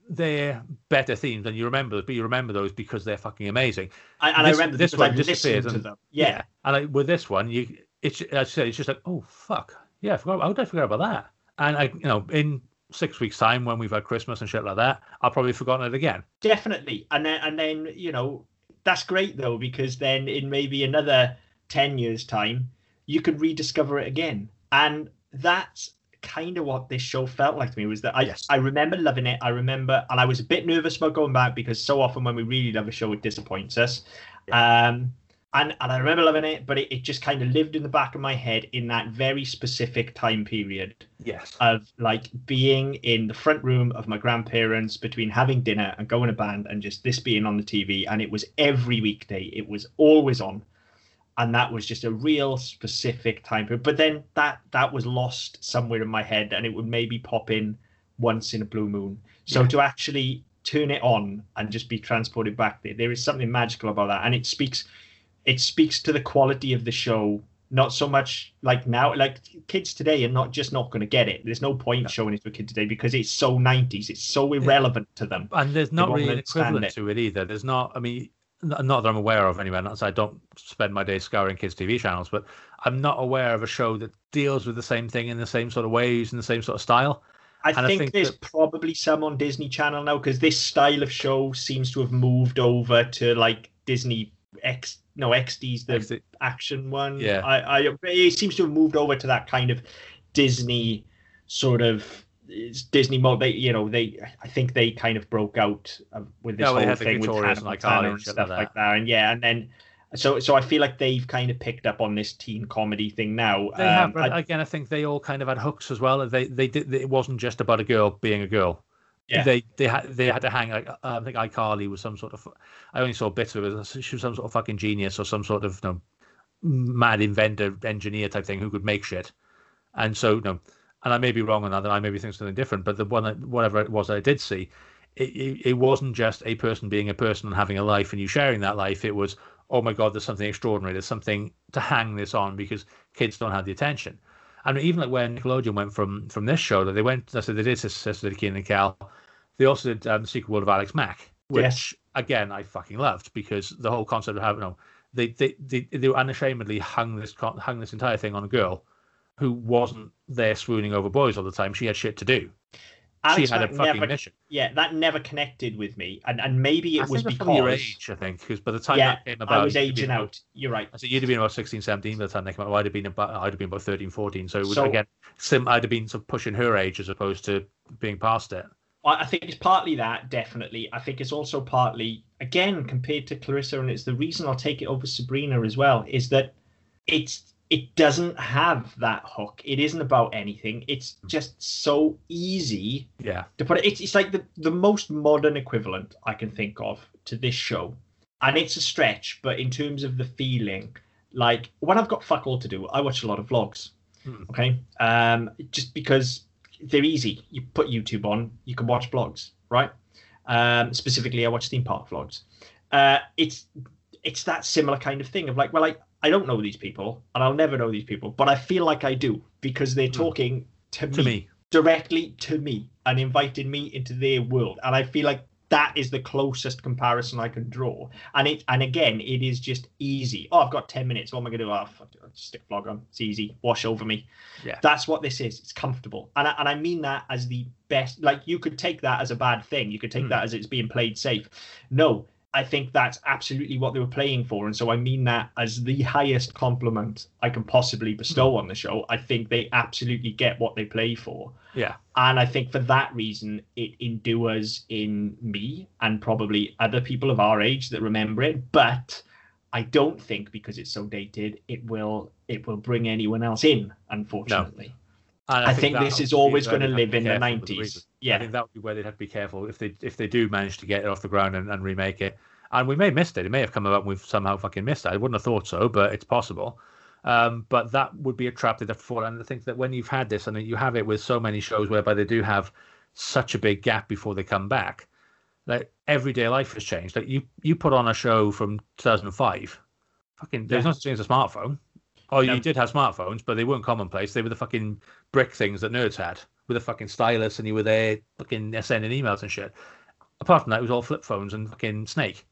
they're better themes than you remember, but you remember those because they're fucking amazing. I remember this one disappears to them. Yeah. And with this one, it's just like, oh, fuck. Yeah, how did I forget about that? And, in 6 weeks time, when we've had Christmas and shit like that, I'll probably have forgotten it again. Definitely. And then that's great though, because then in maybe another 10 years time you could rediscover it again. And that's kind of what this show felt like to me, was that I remember loving it. I remember, and I was a bit nervous about going back because so often when we really love a show it disappoints us. And I remember loving it, but it just kind of lived in the back of my head in that very specific time period. Yes. Of like being in the front room of my grandparents between having dinner and going to band and just this being on the TV. And it was every weekday. It was always on. And that was just a real specific time period. But then that was lost somewhere in my head and it would maybe pop in once in a blue moon. So to actually turn it on and just be transported back there is something magical about that. And it speaks... It speaks to the quality of the show, not so much like now, like kids today are not going to get it. There's no point showing it to a kid today because it's so 90s. It's so irrelevant to them. And there's not really an equivalent to it either. There's not, I mean, not that I'm aware of anyway. I don't spend my day scouring kids' TV channels, but I'm not aware of a show that deals with the same thing in the same sort of ways and the same sort of style. I think there's probably some on Disney Channel now because this style of show seems to have moved over to like Disney XD's the action one. Yeah, it seems to have moved over to that kind of Disney sort of Disney mode. I think they kind of broke out with this whole thing with Hannah Montana and stuff like that. And and then I feel like they've kind of picked up on this teen comedy thing now. They have, but again, I think they all kind of had hooks as well. They did. It wasn't just about a girl being a girl. Yeah. They had to hang. Like, I think iCarly was some sort of. I only saw bits of it. She was some sort of fucking genius or some sort of mad inventor, engineer type thing who could make shit. And so and I may be wrong on that. I maybe think something different. But the one, whatever it was, that I did see. It wasn't just a person being a person and having a life and you sharing that life. It was, oh my god, there's something extraordinary. There's something to hang this on because kids don't have the attention. And even like where Nickelodeon went from this show, that they went, I said they did Sister Sister, Kenan and Kel. They also did The Secret World of Alex Mack, which again I fucking loved because the whole concept of having they unashamedly hung this entire thing on a girl who wasn't there swooning over boys all the time. She had shit to do. Alex Mack had a fucking mission. Yeah, that never connected with me, and maybe it was because your age, I think, because by the time that came about, I was aging out. You're right. I said you'd have been about 16, 17 by the time they came out. I'd have been about 13, 14. So it was, I'd have been sort of pushing her age as opposed to being past it. I think it's partly that, definitely. I think it's also partly, again, compared to Clarissa, and it's the reason I'll take it over Sabrina as well, is that it doesn't have that hook. It isn't about anything. It's just so easy to put it. It's like the most modern equivalent I can think of to this show. And it's a stretch, but in terms of the feeling, like when I've got fuck all to do, I watch a lot of vlogs, okay? Just because they're easy. You put YouTube on, you can watch vlogs, right? Specifically, I watch theme park vlogs. It's that similar kind of thing of like, well, I don't know these people and I'll never know these people, but I feel like I do because they're talking to me directly, and inviting me into their world. And I feel like that is the closest comparison I can draw. And it, and again, it is just easy. Oh, I've got 10 minutes. What am I going to do? Oh, stick vlog on. It's easy. Wash over me. Yeah. That's what this is. It's comfortable. And I mean that as the best. Like, you could take that as a bad thing. You could take that as it's being played safe. No, I think that's absolutely what they were playing for. And so I mean that as the highest compliment I can possibly bestow on the show. I think they absolutely get what they play for. Yeah. And I think for that reason, it endures in me and probably other people of our age that remember it. But I don't think, because it's so dated, it will bring anyone else in, unfortunately. No. I think this is always going to live in the 90s. Yeah, I think that would be where they'd have to be careful if they do manage to get it off the ground and remake it. And we may have missed it. It may have come about and we've somehow fucking missed it. I wouldn't have thought so, but it's possible. But that would be a trap they'd have to fall. And I think that when you've had this, and you have it with so many shows whereby they do have such a big gap before they come back, like everyday life has changed. Like you put on a show from 2005. Fucking, there's no such thing as a smartphone. Oh, you did have smartphones, but they weren't commonplace. They were the fucking brick things that nerds had with a fucking stylus, and you were there fucking sending emails and shit. Apart from that, it was all flip phones and fucking Snake.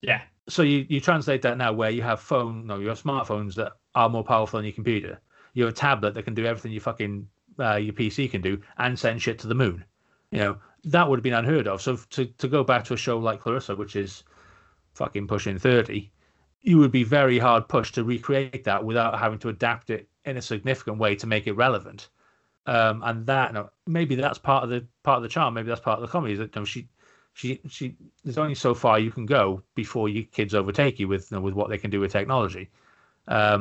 Yeah. So you translate that now where you have smartphones that are more powerful than your computer. You have a tablet that can do everything your fucking your PC can do and send shit to the moon. You know, that would have been unheard of. So to go back to a show like Clarissa, which is fucking pushing 30, you would be very hard pushed to recreate that without having to adapt it in a significant way to make it relevant. And that, maybe that's part of the charm. Maybe that's part of the comedy. Is that she there's only so far you can go before your kids overtake you with what they can do with technology. I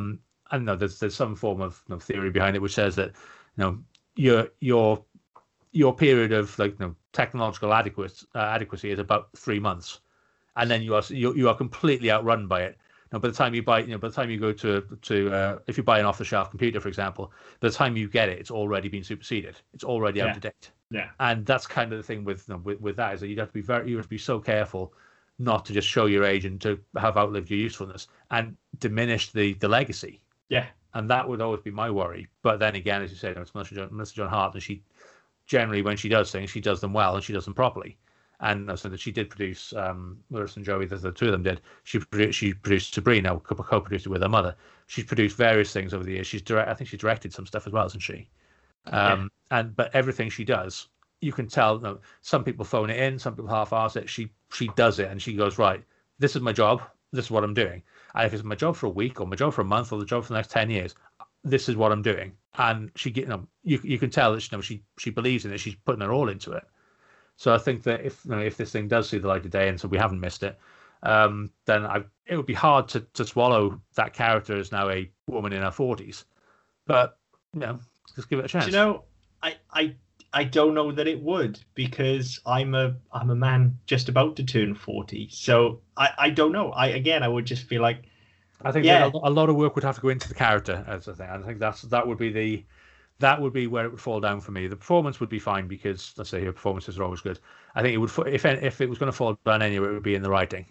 don't know. There's some form of theory behind it which says that your period of technological adequacy is about 3 months, and then you are completely outrun by it. Now, by the time you go to if you buy an off-the-shelf computer, for example, by the time you get it, it's already been superseded. It's already out of date. Yeah. And that's kind of the thing with that, is that you have to be so careful not to just show your age and to have outlived your usefulness and diminish the legacy. Yeah. And that would always be my worry. But then again, as you said, it's Melissa Joan Hart, and she generally, when she does things, she does them well and she does them properly. And so that she did produce, Marissa and Joey, the two of them did. She produced Sabrina, co-produced it with her mother. She's produced various things over the years. I think she directed some stuff as well, hasn't she? But everything she does, you can tell. Some people phone it in, some people half-arse it. She does it, and she goes, right, this is my job. This is what I'm doing. And if it's my job for a week, or my job for a month, or the job for the next 10 years, this is what I'm doing. And she, you can tell that she believes in it. She's putting her all into it. So I think that if this thing does see the light of day, and so we haven't missed it, then it would be hard to swallow that character as now a woman in her 40s. But just give it a chance. I don't know that it would, because I'm a man just about to turn 40. So I don't know. I would just feel like a lot of work would have to go into the character as a thing. I think that would be where it would fall down for me. The performance would be fine, because, let's say, her performances are always good. I think it would, if it was going to fall down anywhere, it would be in the writing,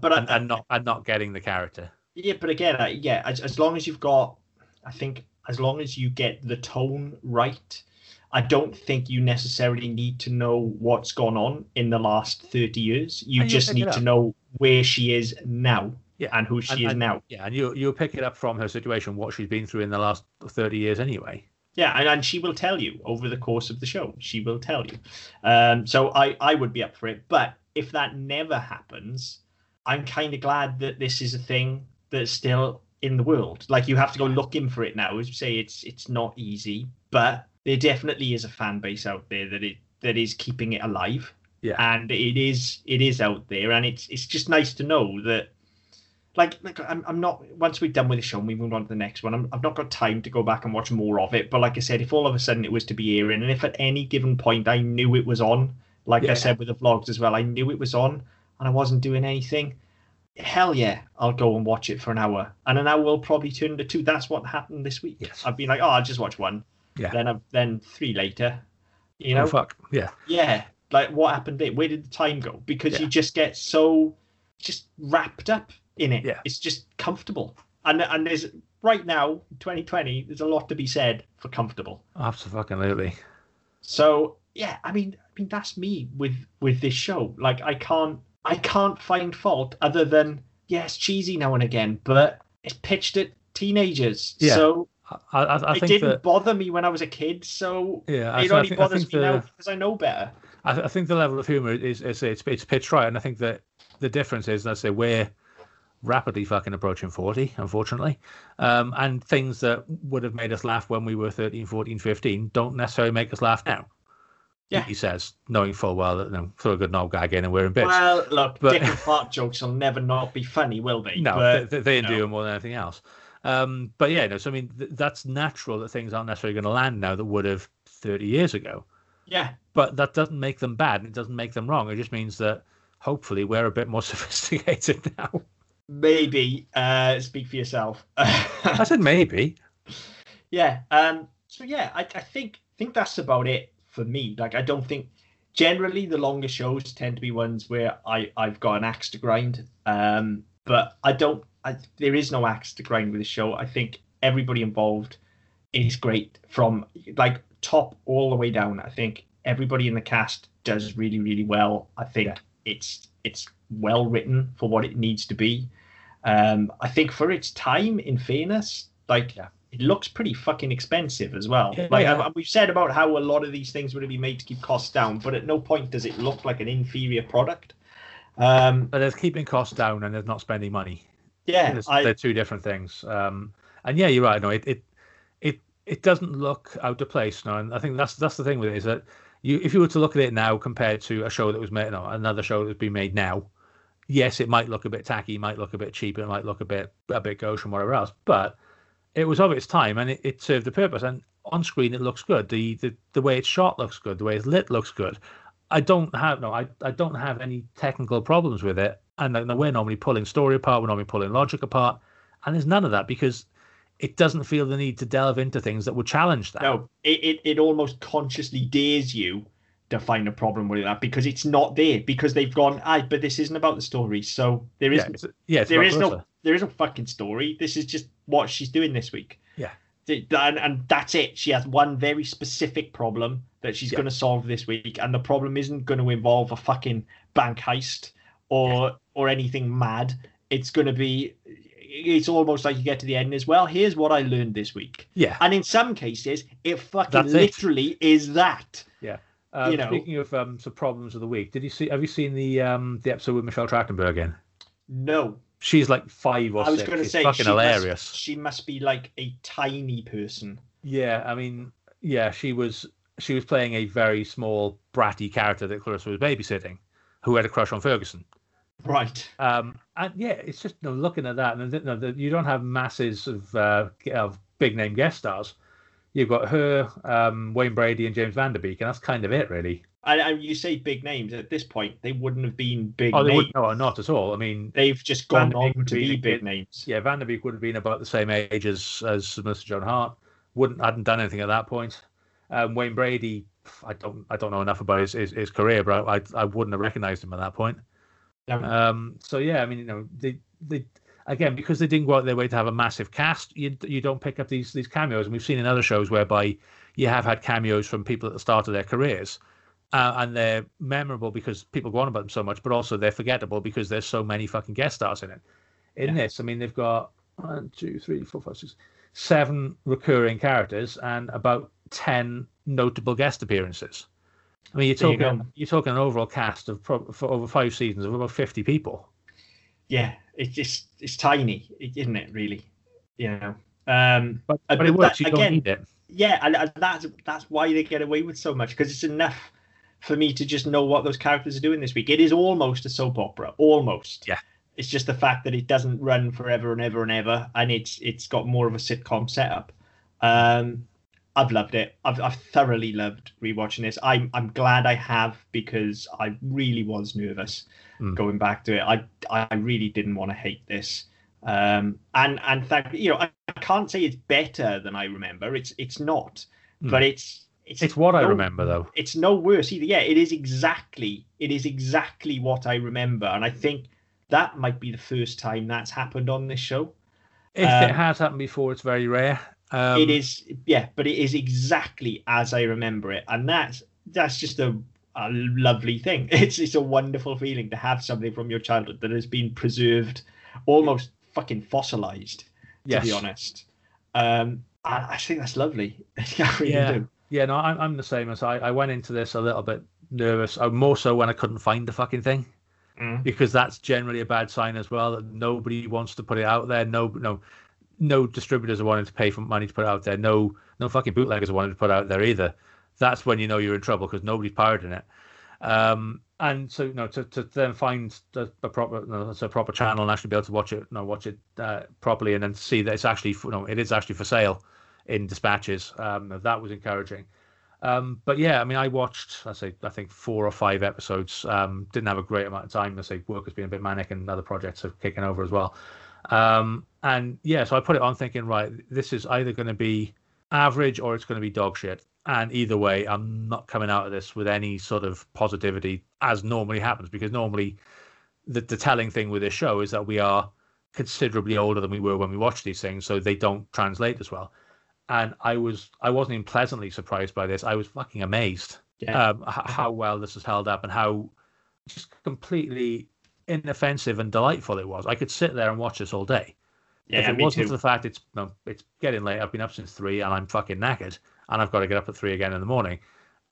but not getting the character. Yeah, but again, as long as you've got, I think, as long as you get the tone right, I don't think you necessarily need to know what's gone on in the last 30 years. You just need to know where she is now. Yeah, and who she is now. Yeah, and you'll pick it up from her situation, what she's been through in the last 30 years anyway. Yeah, and she will tell you over the course of the show. She will tell you. So I would be up for it. But if that never happens, I'm kind of glad that this is a thing that's still in the world. Like, you have to go looking for it now. As you say, it's not easy, but there definitely is a fan base out there that is keeping it alive. Yeah, and it is out there, and it's just nice to know that. Like I'm not, once we're done with the show and we move on to the next one, I've not got time to go back and watch more of it. But like I said, if all of a sudden it was to be airing, and if at any given point I knew it was on, I said with the vlogs as well, I knew it was on and I wasn't doing anything, hell yeah, I'll go and watch it for an hour. And an hour will probably turn to two. That's what happened this week. Yes. I've been like, I'll just watch one. Yeah. Then three later. Oh, fuck. Yeah. Yeah. Like, what happened there? Where did the time go? Because you just get so just wrapped up in it. Yeah. It's just comfortable, and there's, right now, 2020, there's a lot to be said for comfortable. Absolutely. So yeah, I mean that's me with this show. Like, I can't find fault other than, yeah, it's cheesy now and again, but it's pitched at teenagers. Yeah. So I think it didn't bother me when I was a kid. So yeah, it only bothers me now because I know better. I think the level of humor is pitched right, and I think that the difference is, let's say, we're rapidly fucking approaching 40, unfortunately, and things that would have made us laugh when we were 13, 14, 15 don't necessarily make us laugh now. Yeah, he says, knowing full well that, you know, throw a good knob gag in and we're in bits. Well, look, but dick and fart jokes will never not be funny, will they? No, but, they endure more than anything else. But yeah, no, so I mean, that's natural that things aren't necessarily going to land now that would have 30 years ago. Yeah. But that doesn't make them bad. It doesn't make them wrong. It just means that hopefully we're a bit more sophisticated now. Maybe. Speak for yourself. I said maybe. Yeah. So yeah, I think that's about it. For me, like, I don't think generally the longer shows tend to be ones where I've got an axe to grind, but there is no axe to grind with the show. I think everybody involved is great, from like top all the way down. I think everybody in the cast does really, really well. I think it's well written for what it needs to be. I think for its time, in fairness, like, it looks pretty fucking expensive as well. Yeah, like we've said about how a lot of these things would have been made to keep costs down, but at no point does it look like an inferior product. But there's keeping costs down and there's not spending money. Yeah, they're two different things. And yeah, you're right. No, it doesn't look out of place. No, and I think that's the thing with it, is that if you were to look at it now compared to a show that was made, another show that's been made now, yes, it might look a bit tacky, might look a bit cheap, it might look a bit gauche and whatever else, but it was of its time, and it served a purpose. And on screen, it looks good. The way it's shot looks good. The way it's lit looks good. I don't have any technical problems with it. And we're normally pulling story apart. We're normally pulling logic apart. And there's none of that, because it doesn't feel the need to delve into things that would challenge that. No, it almost consciously dares you to find a problem with that, because it's not there. Because they've gone, but this isn't about the story, so there is there is no fucking story. This is just what she's doing this week. Yeah, and that's it. She has one very specific problem that she's going to solve this week, and the problem isn't going to involve a fucking bank heist or anything mad. It's going to be. It's almost like you get to the end as well. Here's what I learned this week. Yeah, and in some cases, it fucking literally is that. Yeah. Speaking of some problems of the week, have you seen the episode with Michelle Trachtenberg in? No. She's like 5 or 6. I was going to say, fucking hilarious. She must be like a tiny person. Yeah, I mean, yeah, she was playing a very small bratty character that Clarissa was babysitting, who had a crush on Ferguson. Right. And yeah, it's just, looking at that, and you don't have masses of big name guest stars. You've got her, Wayne Brady, and James Van Der Beek, and that's kind of it, really. And you say big names at this point; they wouldn't have been big names. No, not at all. I mean, they've just gone on to be big names. Yeah, Van Der Beek would have been about the same age as Melissa Joan Hart. Hadn't done anything at that point. Wayne Brady, I don't know enough about his career, but I wouldn't have recognised him at that point. No. So yeah, I mean, they. Again, because they didn't go out their way to have a massive cast, you don't pick up these cameos. And we've seen in other shows whereby you have had cameos from people at the start of their careers, and they're memorable because people go on about them so much, but also they're forgettable because there's so many fucking guest stars in it. This, I mean, they've got 1, 2, 3, 4, 5, 6, 7 recurring characters and about 10 notable guest appearances. I mean, you're talking an overall cast of for over 5 seasons of about 50 people. Yeah. It's tiny, isn't it? Really, But it works. You don't need it. Yeah, and that's why they get away with so much, because it's enough for me to just know what those characters are doing this week. It is almost a soap opera, almost. Yeah. It's just the fact that it doesn't run forever and ever and ever, and it's got more of a sitcom setup. I've loved it. I've thoroughly loved rewatching this. I'm glad I have, because I really was nervous going back to it. I really didn't want to hate this. And thank you. I can't say it's better than I remember. It's not, but it's what I remember though. It's no worse either. Yeah, it is exactly what I remember, and I think that might be the first time that's happened on this show. If it has happened before, it's very rare. It is, but it is exactly as I remember it, and that's that's just a lovely thing. It's a wonderful feeling to have something from your childhood that has been preserved, almost fucking fossilized, to be honest. And I think that's lovely. I really do. Yeah, no, I'm the same as I went into this a little bit nervous, more so when I couldn't find the fucking thing, because that's generally a bad sign as well, that nobody wants to put it out there. No distributors are wanting to pay for money to put it out there. No fucking bootleggers are wanting to put it out there either. That's when you know you're in trouble, because nobody's pirating it. And so, you know, to then find a proper channel and actually be able to watch it properly, and then see that it's actually, it is actually for sale in dispatches. That was encouraging. But yeah, I mean, I watched, I think 4 or 5 episodes. Didn't have a great amount of time. I say work has been a bit manic, and other projects have kicking over as well. And yeah, so I put it on thinking, right, this is either going to be average or it's going to be dog shit. And either way, I'm not coming out of this with any sort of positivity, as normally happens, because normally the telling thing with this show is that we are considerably older than we were when we watched these things, so they don't translate as well. And I wasn't even pleasantly surprised by this. I was fucking amazed how well this has held up, and how just completely inoffensive and delightful it was. I could sit there and watch this all day. Yeah, if it wasn't for the fact it's getting late, I've been up since 3 and I'm fucking knackered, and I've got to get up at 3 again in the morning,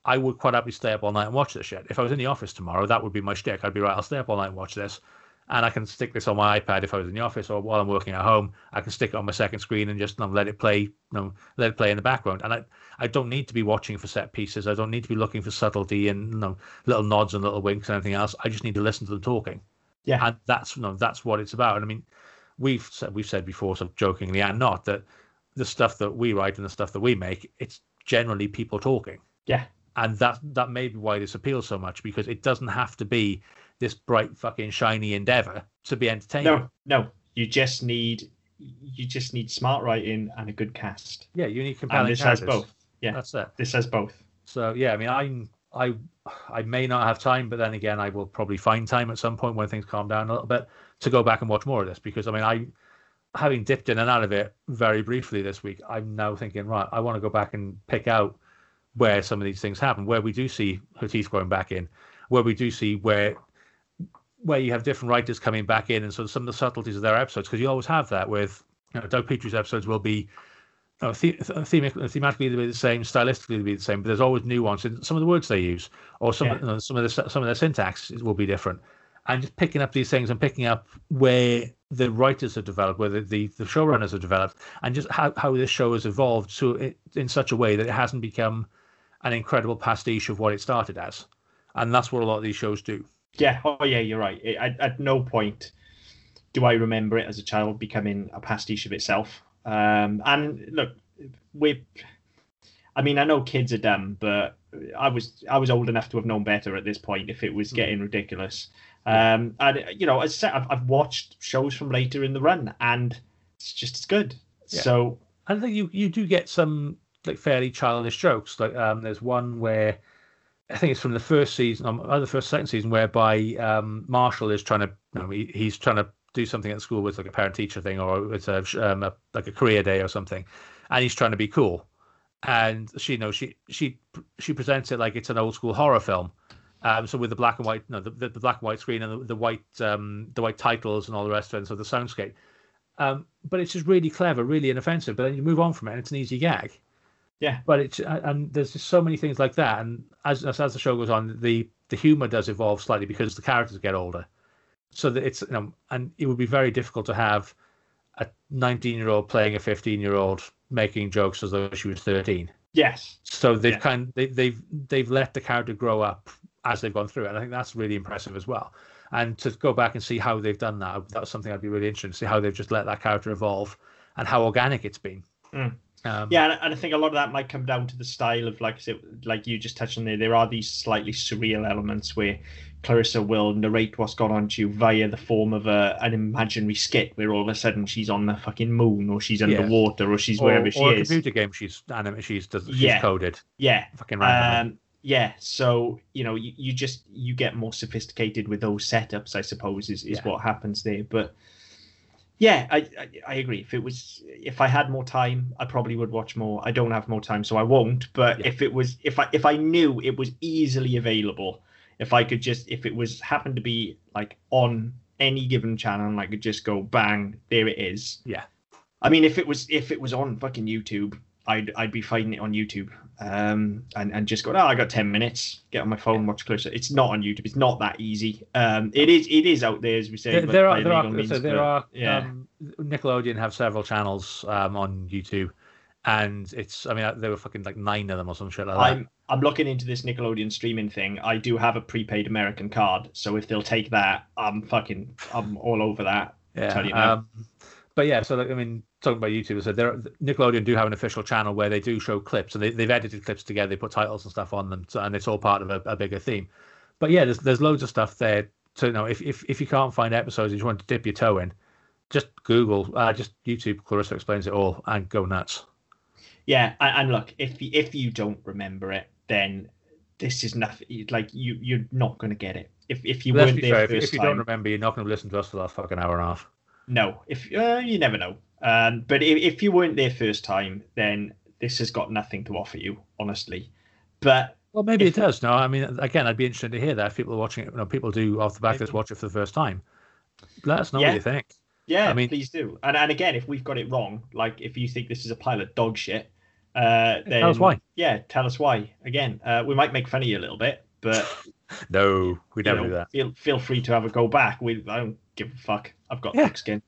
I would quite happily stay up all night and watch this shit. If I was in the office tomorrow, that would be my shtick. I'd be right, I'll stay up all night and watch this, and I can stick this on my iPad if I was in the office, or while I'm working at home, I can stick it on my second screen and just let it play in the background. And I don't need to be watching for set pieces. I don't need to be looking for subtlety and little nods and little winks and anything else. I just need to listen to them talking. Yeah, and that's what it's about. And I mean, we've said before, sort of jokingly and not, that the stuff that we write and the stuff that we make, it's generally people talking. Yeah. And that may be why this appeals so much, because it doesn't have to be this bright fucking shiny endeavor to be entertaining. No. You just need smart writing and a good cast. Yeah, you need compelling characters. And this has both. Yeah. That's it. This has both. So yeah, I mean, I may not have time, but then again, I will probably find time at some point when things calm down a little bit to go back and watch more of this, because I mean, having dipped in and out of it very briefly this week, I'm now thinking, right, I want to go back and pick out where some of these things happen, where we do see her teeth growing back in, where we do see where you have different writers coming back in, and sort of some of the subtleties of their episodes, because you always have that with, Doug Petrie's episodes will be thematically they'll be the same, stylistically they'll be the same, but there's always nuance in some of the words they use, or some of their syntax will be different. And just picking up these things and picking up where the writers have developed, where the showrunners have developed, and just how this show has evolved to it, in such a way that it hasn't become an incredible pastiche of what it started as. And that's what a lot of these shows do. Yeah. Oh, yeah, you're right. At no point do I remember it as a child becoming a pastiche of itself. And look, I know kids are dumb, but I was old enough to have known better at this point if it was getting ridiculous. And as I said, I've watched shows from later in the run, and it's just as good. Yeah. So I think you do get some like fairly childish jokes. Like there's one where I think it's from the first season, or the second season, whereby Marshall is trying to, he's trying to do something at school with like a parent-teacher thing, or it's a career day or something, and he's trying to be cool. And she presents it like it's an old school horror film. So with the black and white, the black and white screen and the white titles and all the rest of it, and so the soundscape. But it's just really clever, really inoffensive. But then you move on from it, and it's an easy gag. Yeah. But there's just so many things like that. And as the show goes on, the humor does evolve slightly because the characters get older. So that it's and it would be very difficult to have a 19-year-old playing a 15-year-old making jokes as though she was 13. Yes. So they've let the character grow up as they've gone through it. And I think that's really impressive as well. And to go back and see how they've done that, that's something I'd be really interested to see, how they've just let that character evolve and how organic it's been. Mm. And I think a lot of that might come down to the style of, like I said, like you just touched on there. There are these slightly surreal elements where Clarissa will narrate what's gone on to you via the form of an imaginary skit, where all of a sudden she's on the fucking moon, or she's underwater, or she's wherever she is. Or a computer game she's coded. Yeah. Fucking random. Yeah, so you get more sophisticated with those setups, I suppose, is what happens there. But yeah, I agree. If I had more time, I probably would watch more. I don't have more time, so I won't. But yeah. if I knew it was easily available, if it was happened to be like on any given channel, and I could just go bang, there it is. Yeah. I mean, if it was on fucking YouTube, I'd be finding it on YouTube, and just go, oh, I got 10 minutes, get on my phone, watch Clarissa. It's not on YouTube. It's not that easy. It is out there, as we say. Nickelodeon have several channels on YouTube, and there were fucking like 9 of them or some shit like that. I'm looking into this Nickelodeon streaming thing. I do have a prepaid American card, so if they'll take that, I'm all over that. Yeah. Tell you now. But yeah, so talking about YouTube, so Nickelodeon do have an official channel where they do show clips, and they've edited clips together, they put titles and stuff on them, and it's all part of a bigger theme. But yeah, there's loads of stuff there. So if you can't find episodes, you just want to dip your toe in, just Google, just YouTube Clarissa Explains It All, and go nuts. Yeah, and look, if you don't remember it, then this is nothing. Like you're not going to get it if you weren't there. If you don't remember, you're not going to listen to us for the last fucking hour and a half. No, if you never know. But if you weren't there first time, then this has got nothing to offer you, honestly. But well, maybe it does. No, again, I'd be interested to hear that if people are watching it. You know, people do off the back just watch it for the first time. Let us know what you think. Yeah, please do. And again, if we've got it wrong, like if you think this is a pile of dog shit, then tell us why. Yeah, tell us why. Again, we might make fun of you a little bit, but no, we don't do that. Feel free to have a go back. I don't give a fuck. I've got thick skin.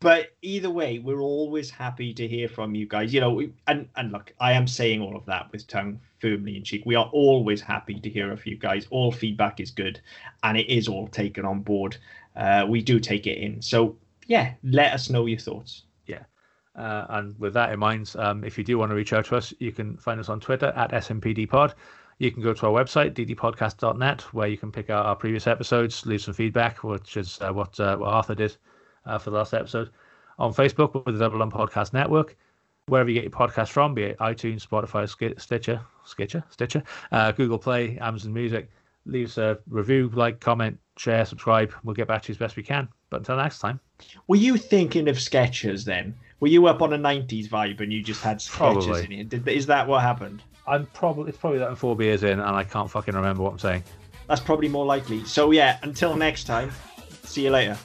But either way, we're always happy to hear from you guys, and look, I am saying all of that with tongue firmly in cheek. We are always happy to hear of you guys. All feedback is good, and it is all taken on board. We do take it in, so yeah, let us know your thoughts. And with that in mind, if you do want to reach out to us, you can find us on Twitter at SMPDpod. You can go to our website, ddpodcast.net, where you can pick out our previous episodes, leave some feedback, which is what Arthur did for the last episode. On Facebook, with the Double M Podcast Network, wherever you get your podcast from, be it iTunes, Spotify, Stitcher, Google Play, Amazon Music. Leave us a review, like, comment, share, subscribe. We'll get back to you as best we can. But until next time. Were you thinking of Skechers then? Were you up on a 90s vibe and you just had Skechers in it? Is that what happened? It's probably that I'm 4 beers in and I can't fucking remember what I'm saying. That's probably more likely. So yeah, until next time, see you later.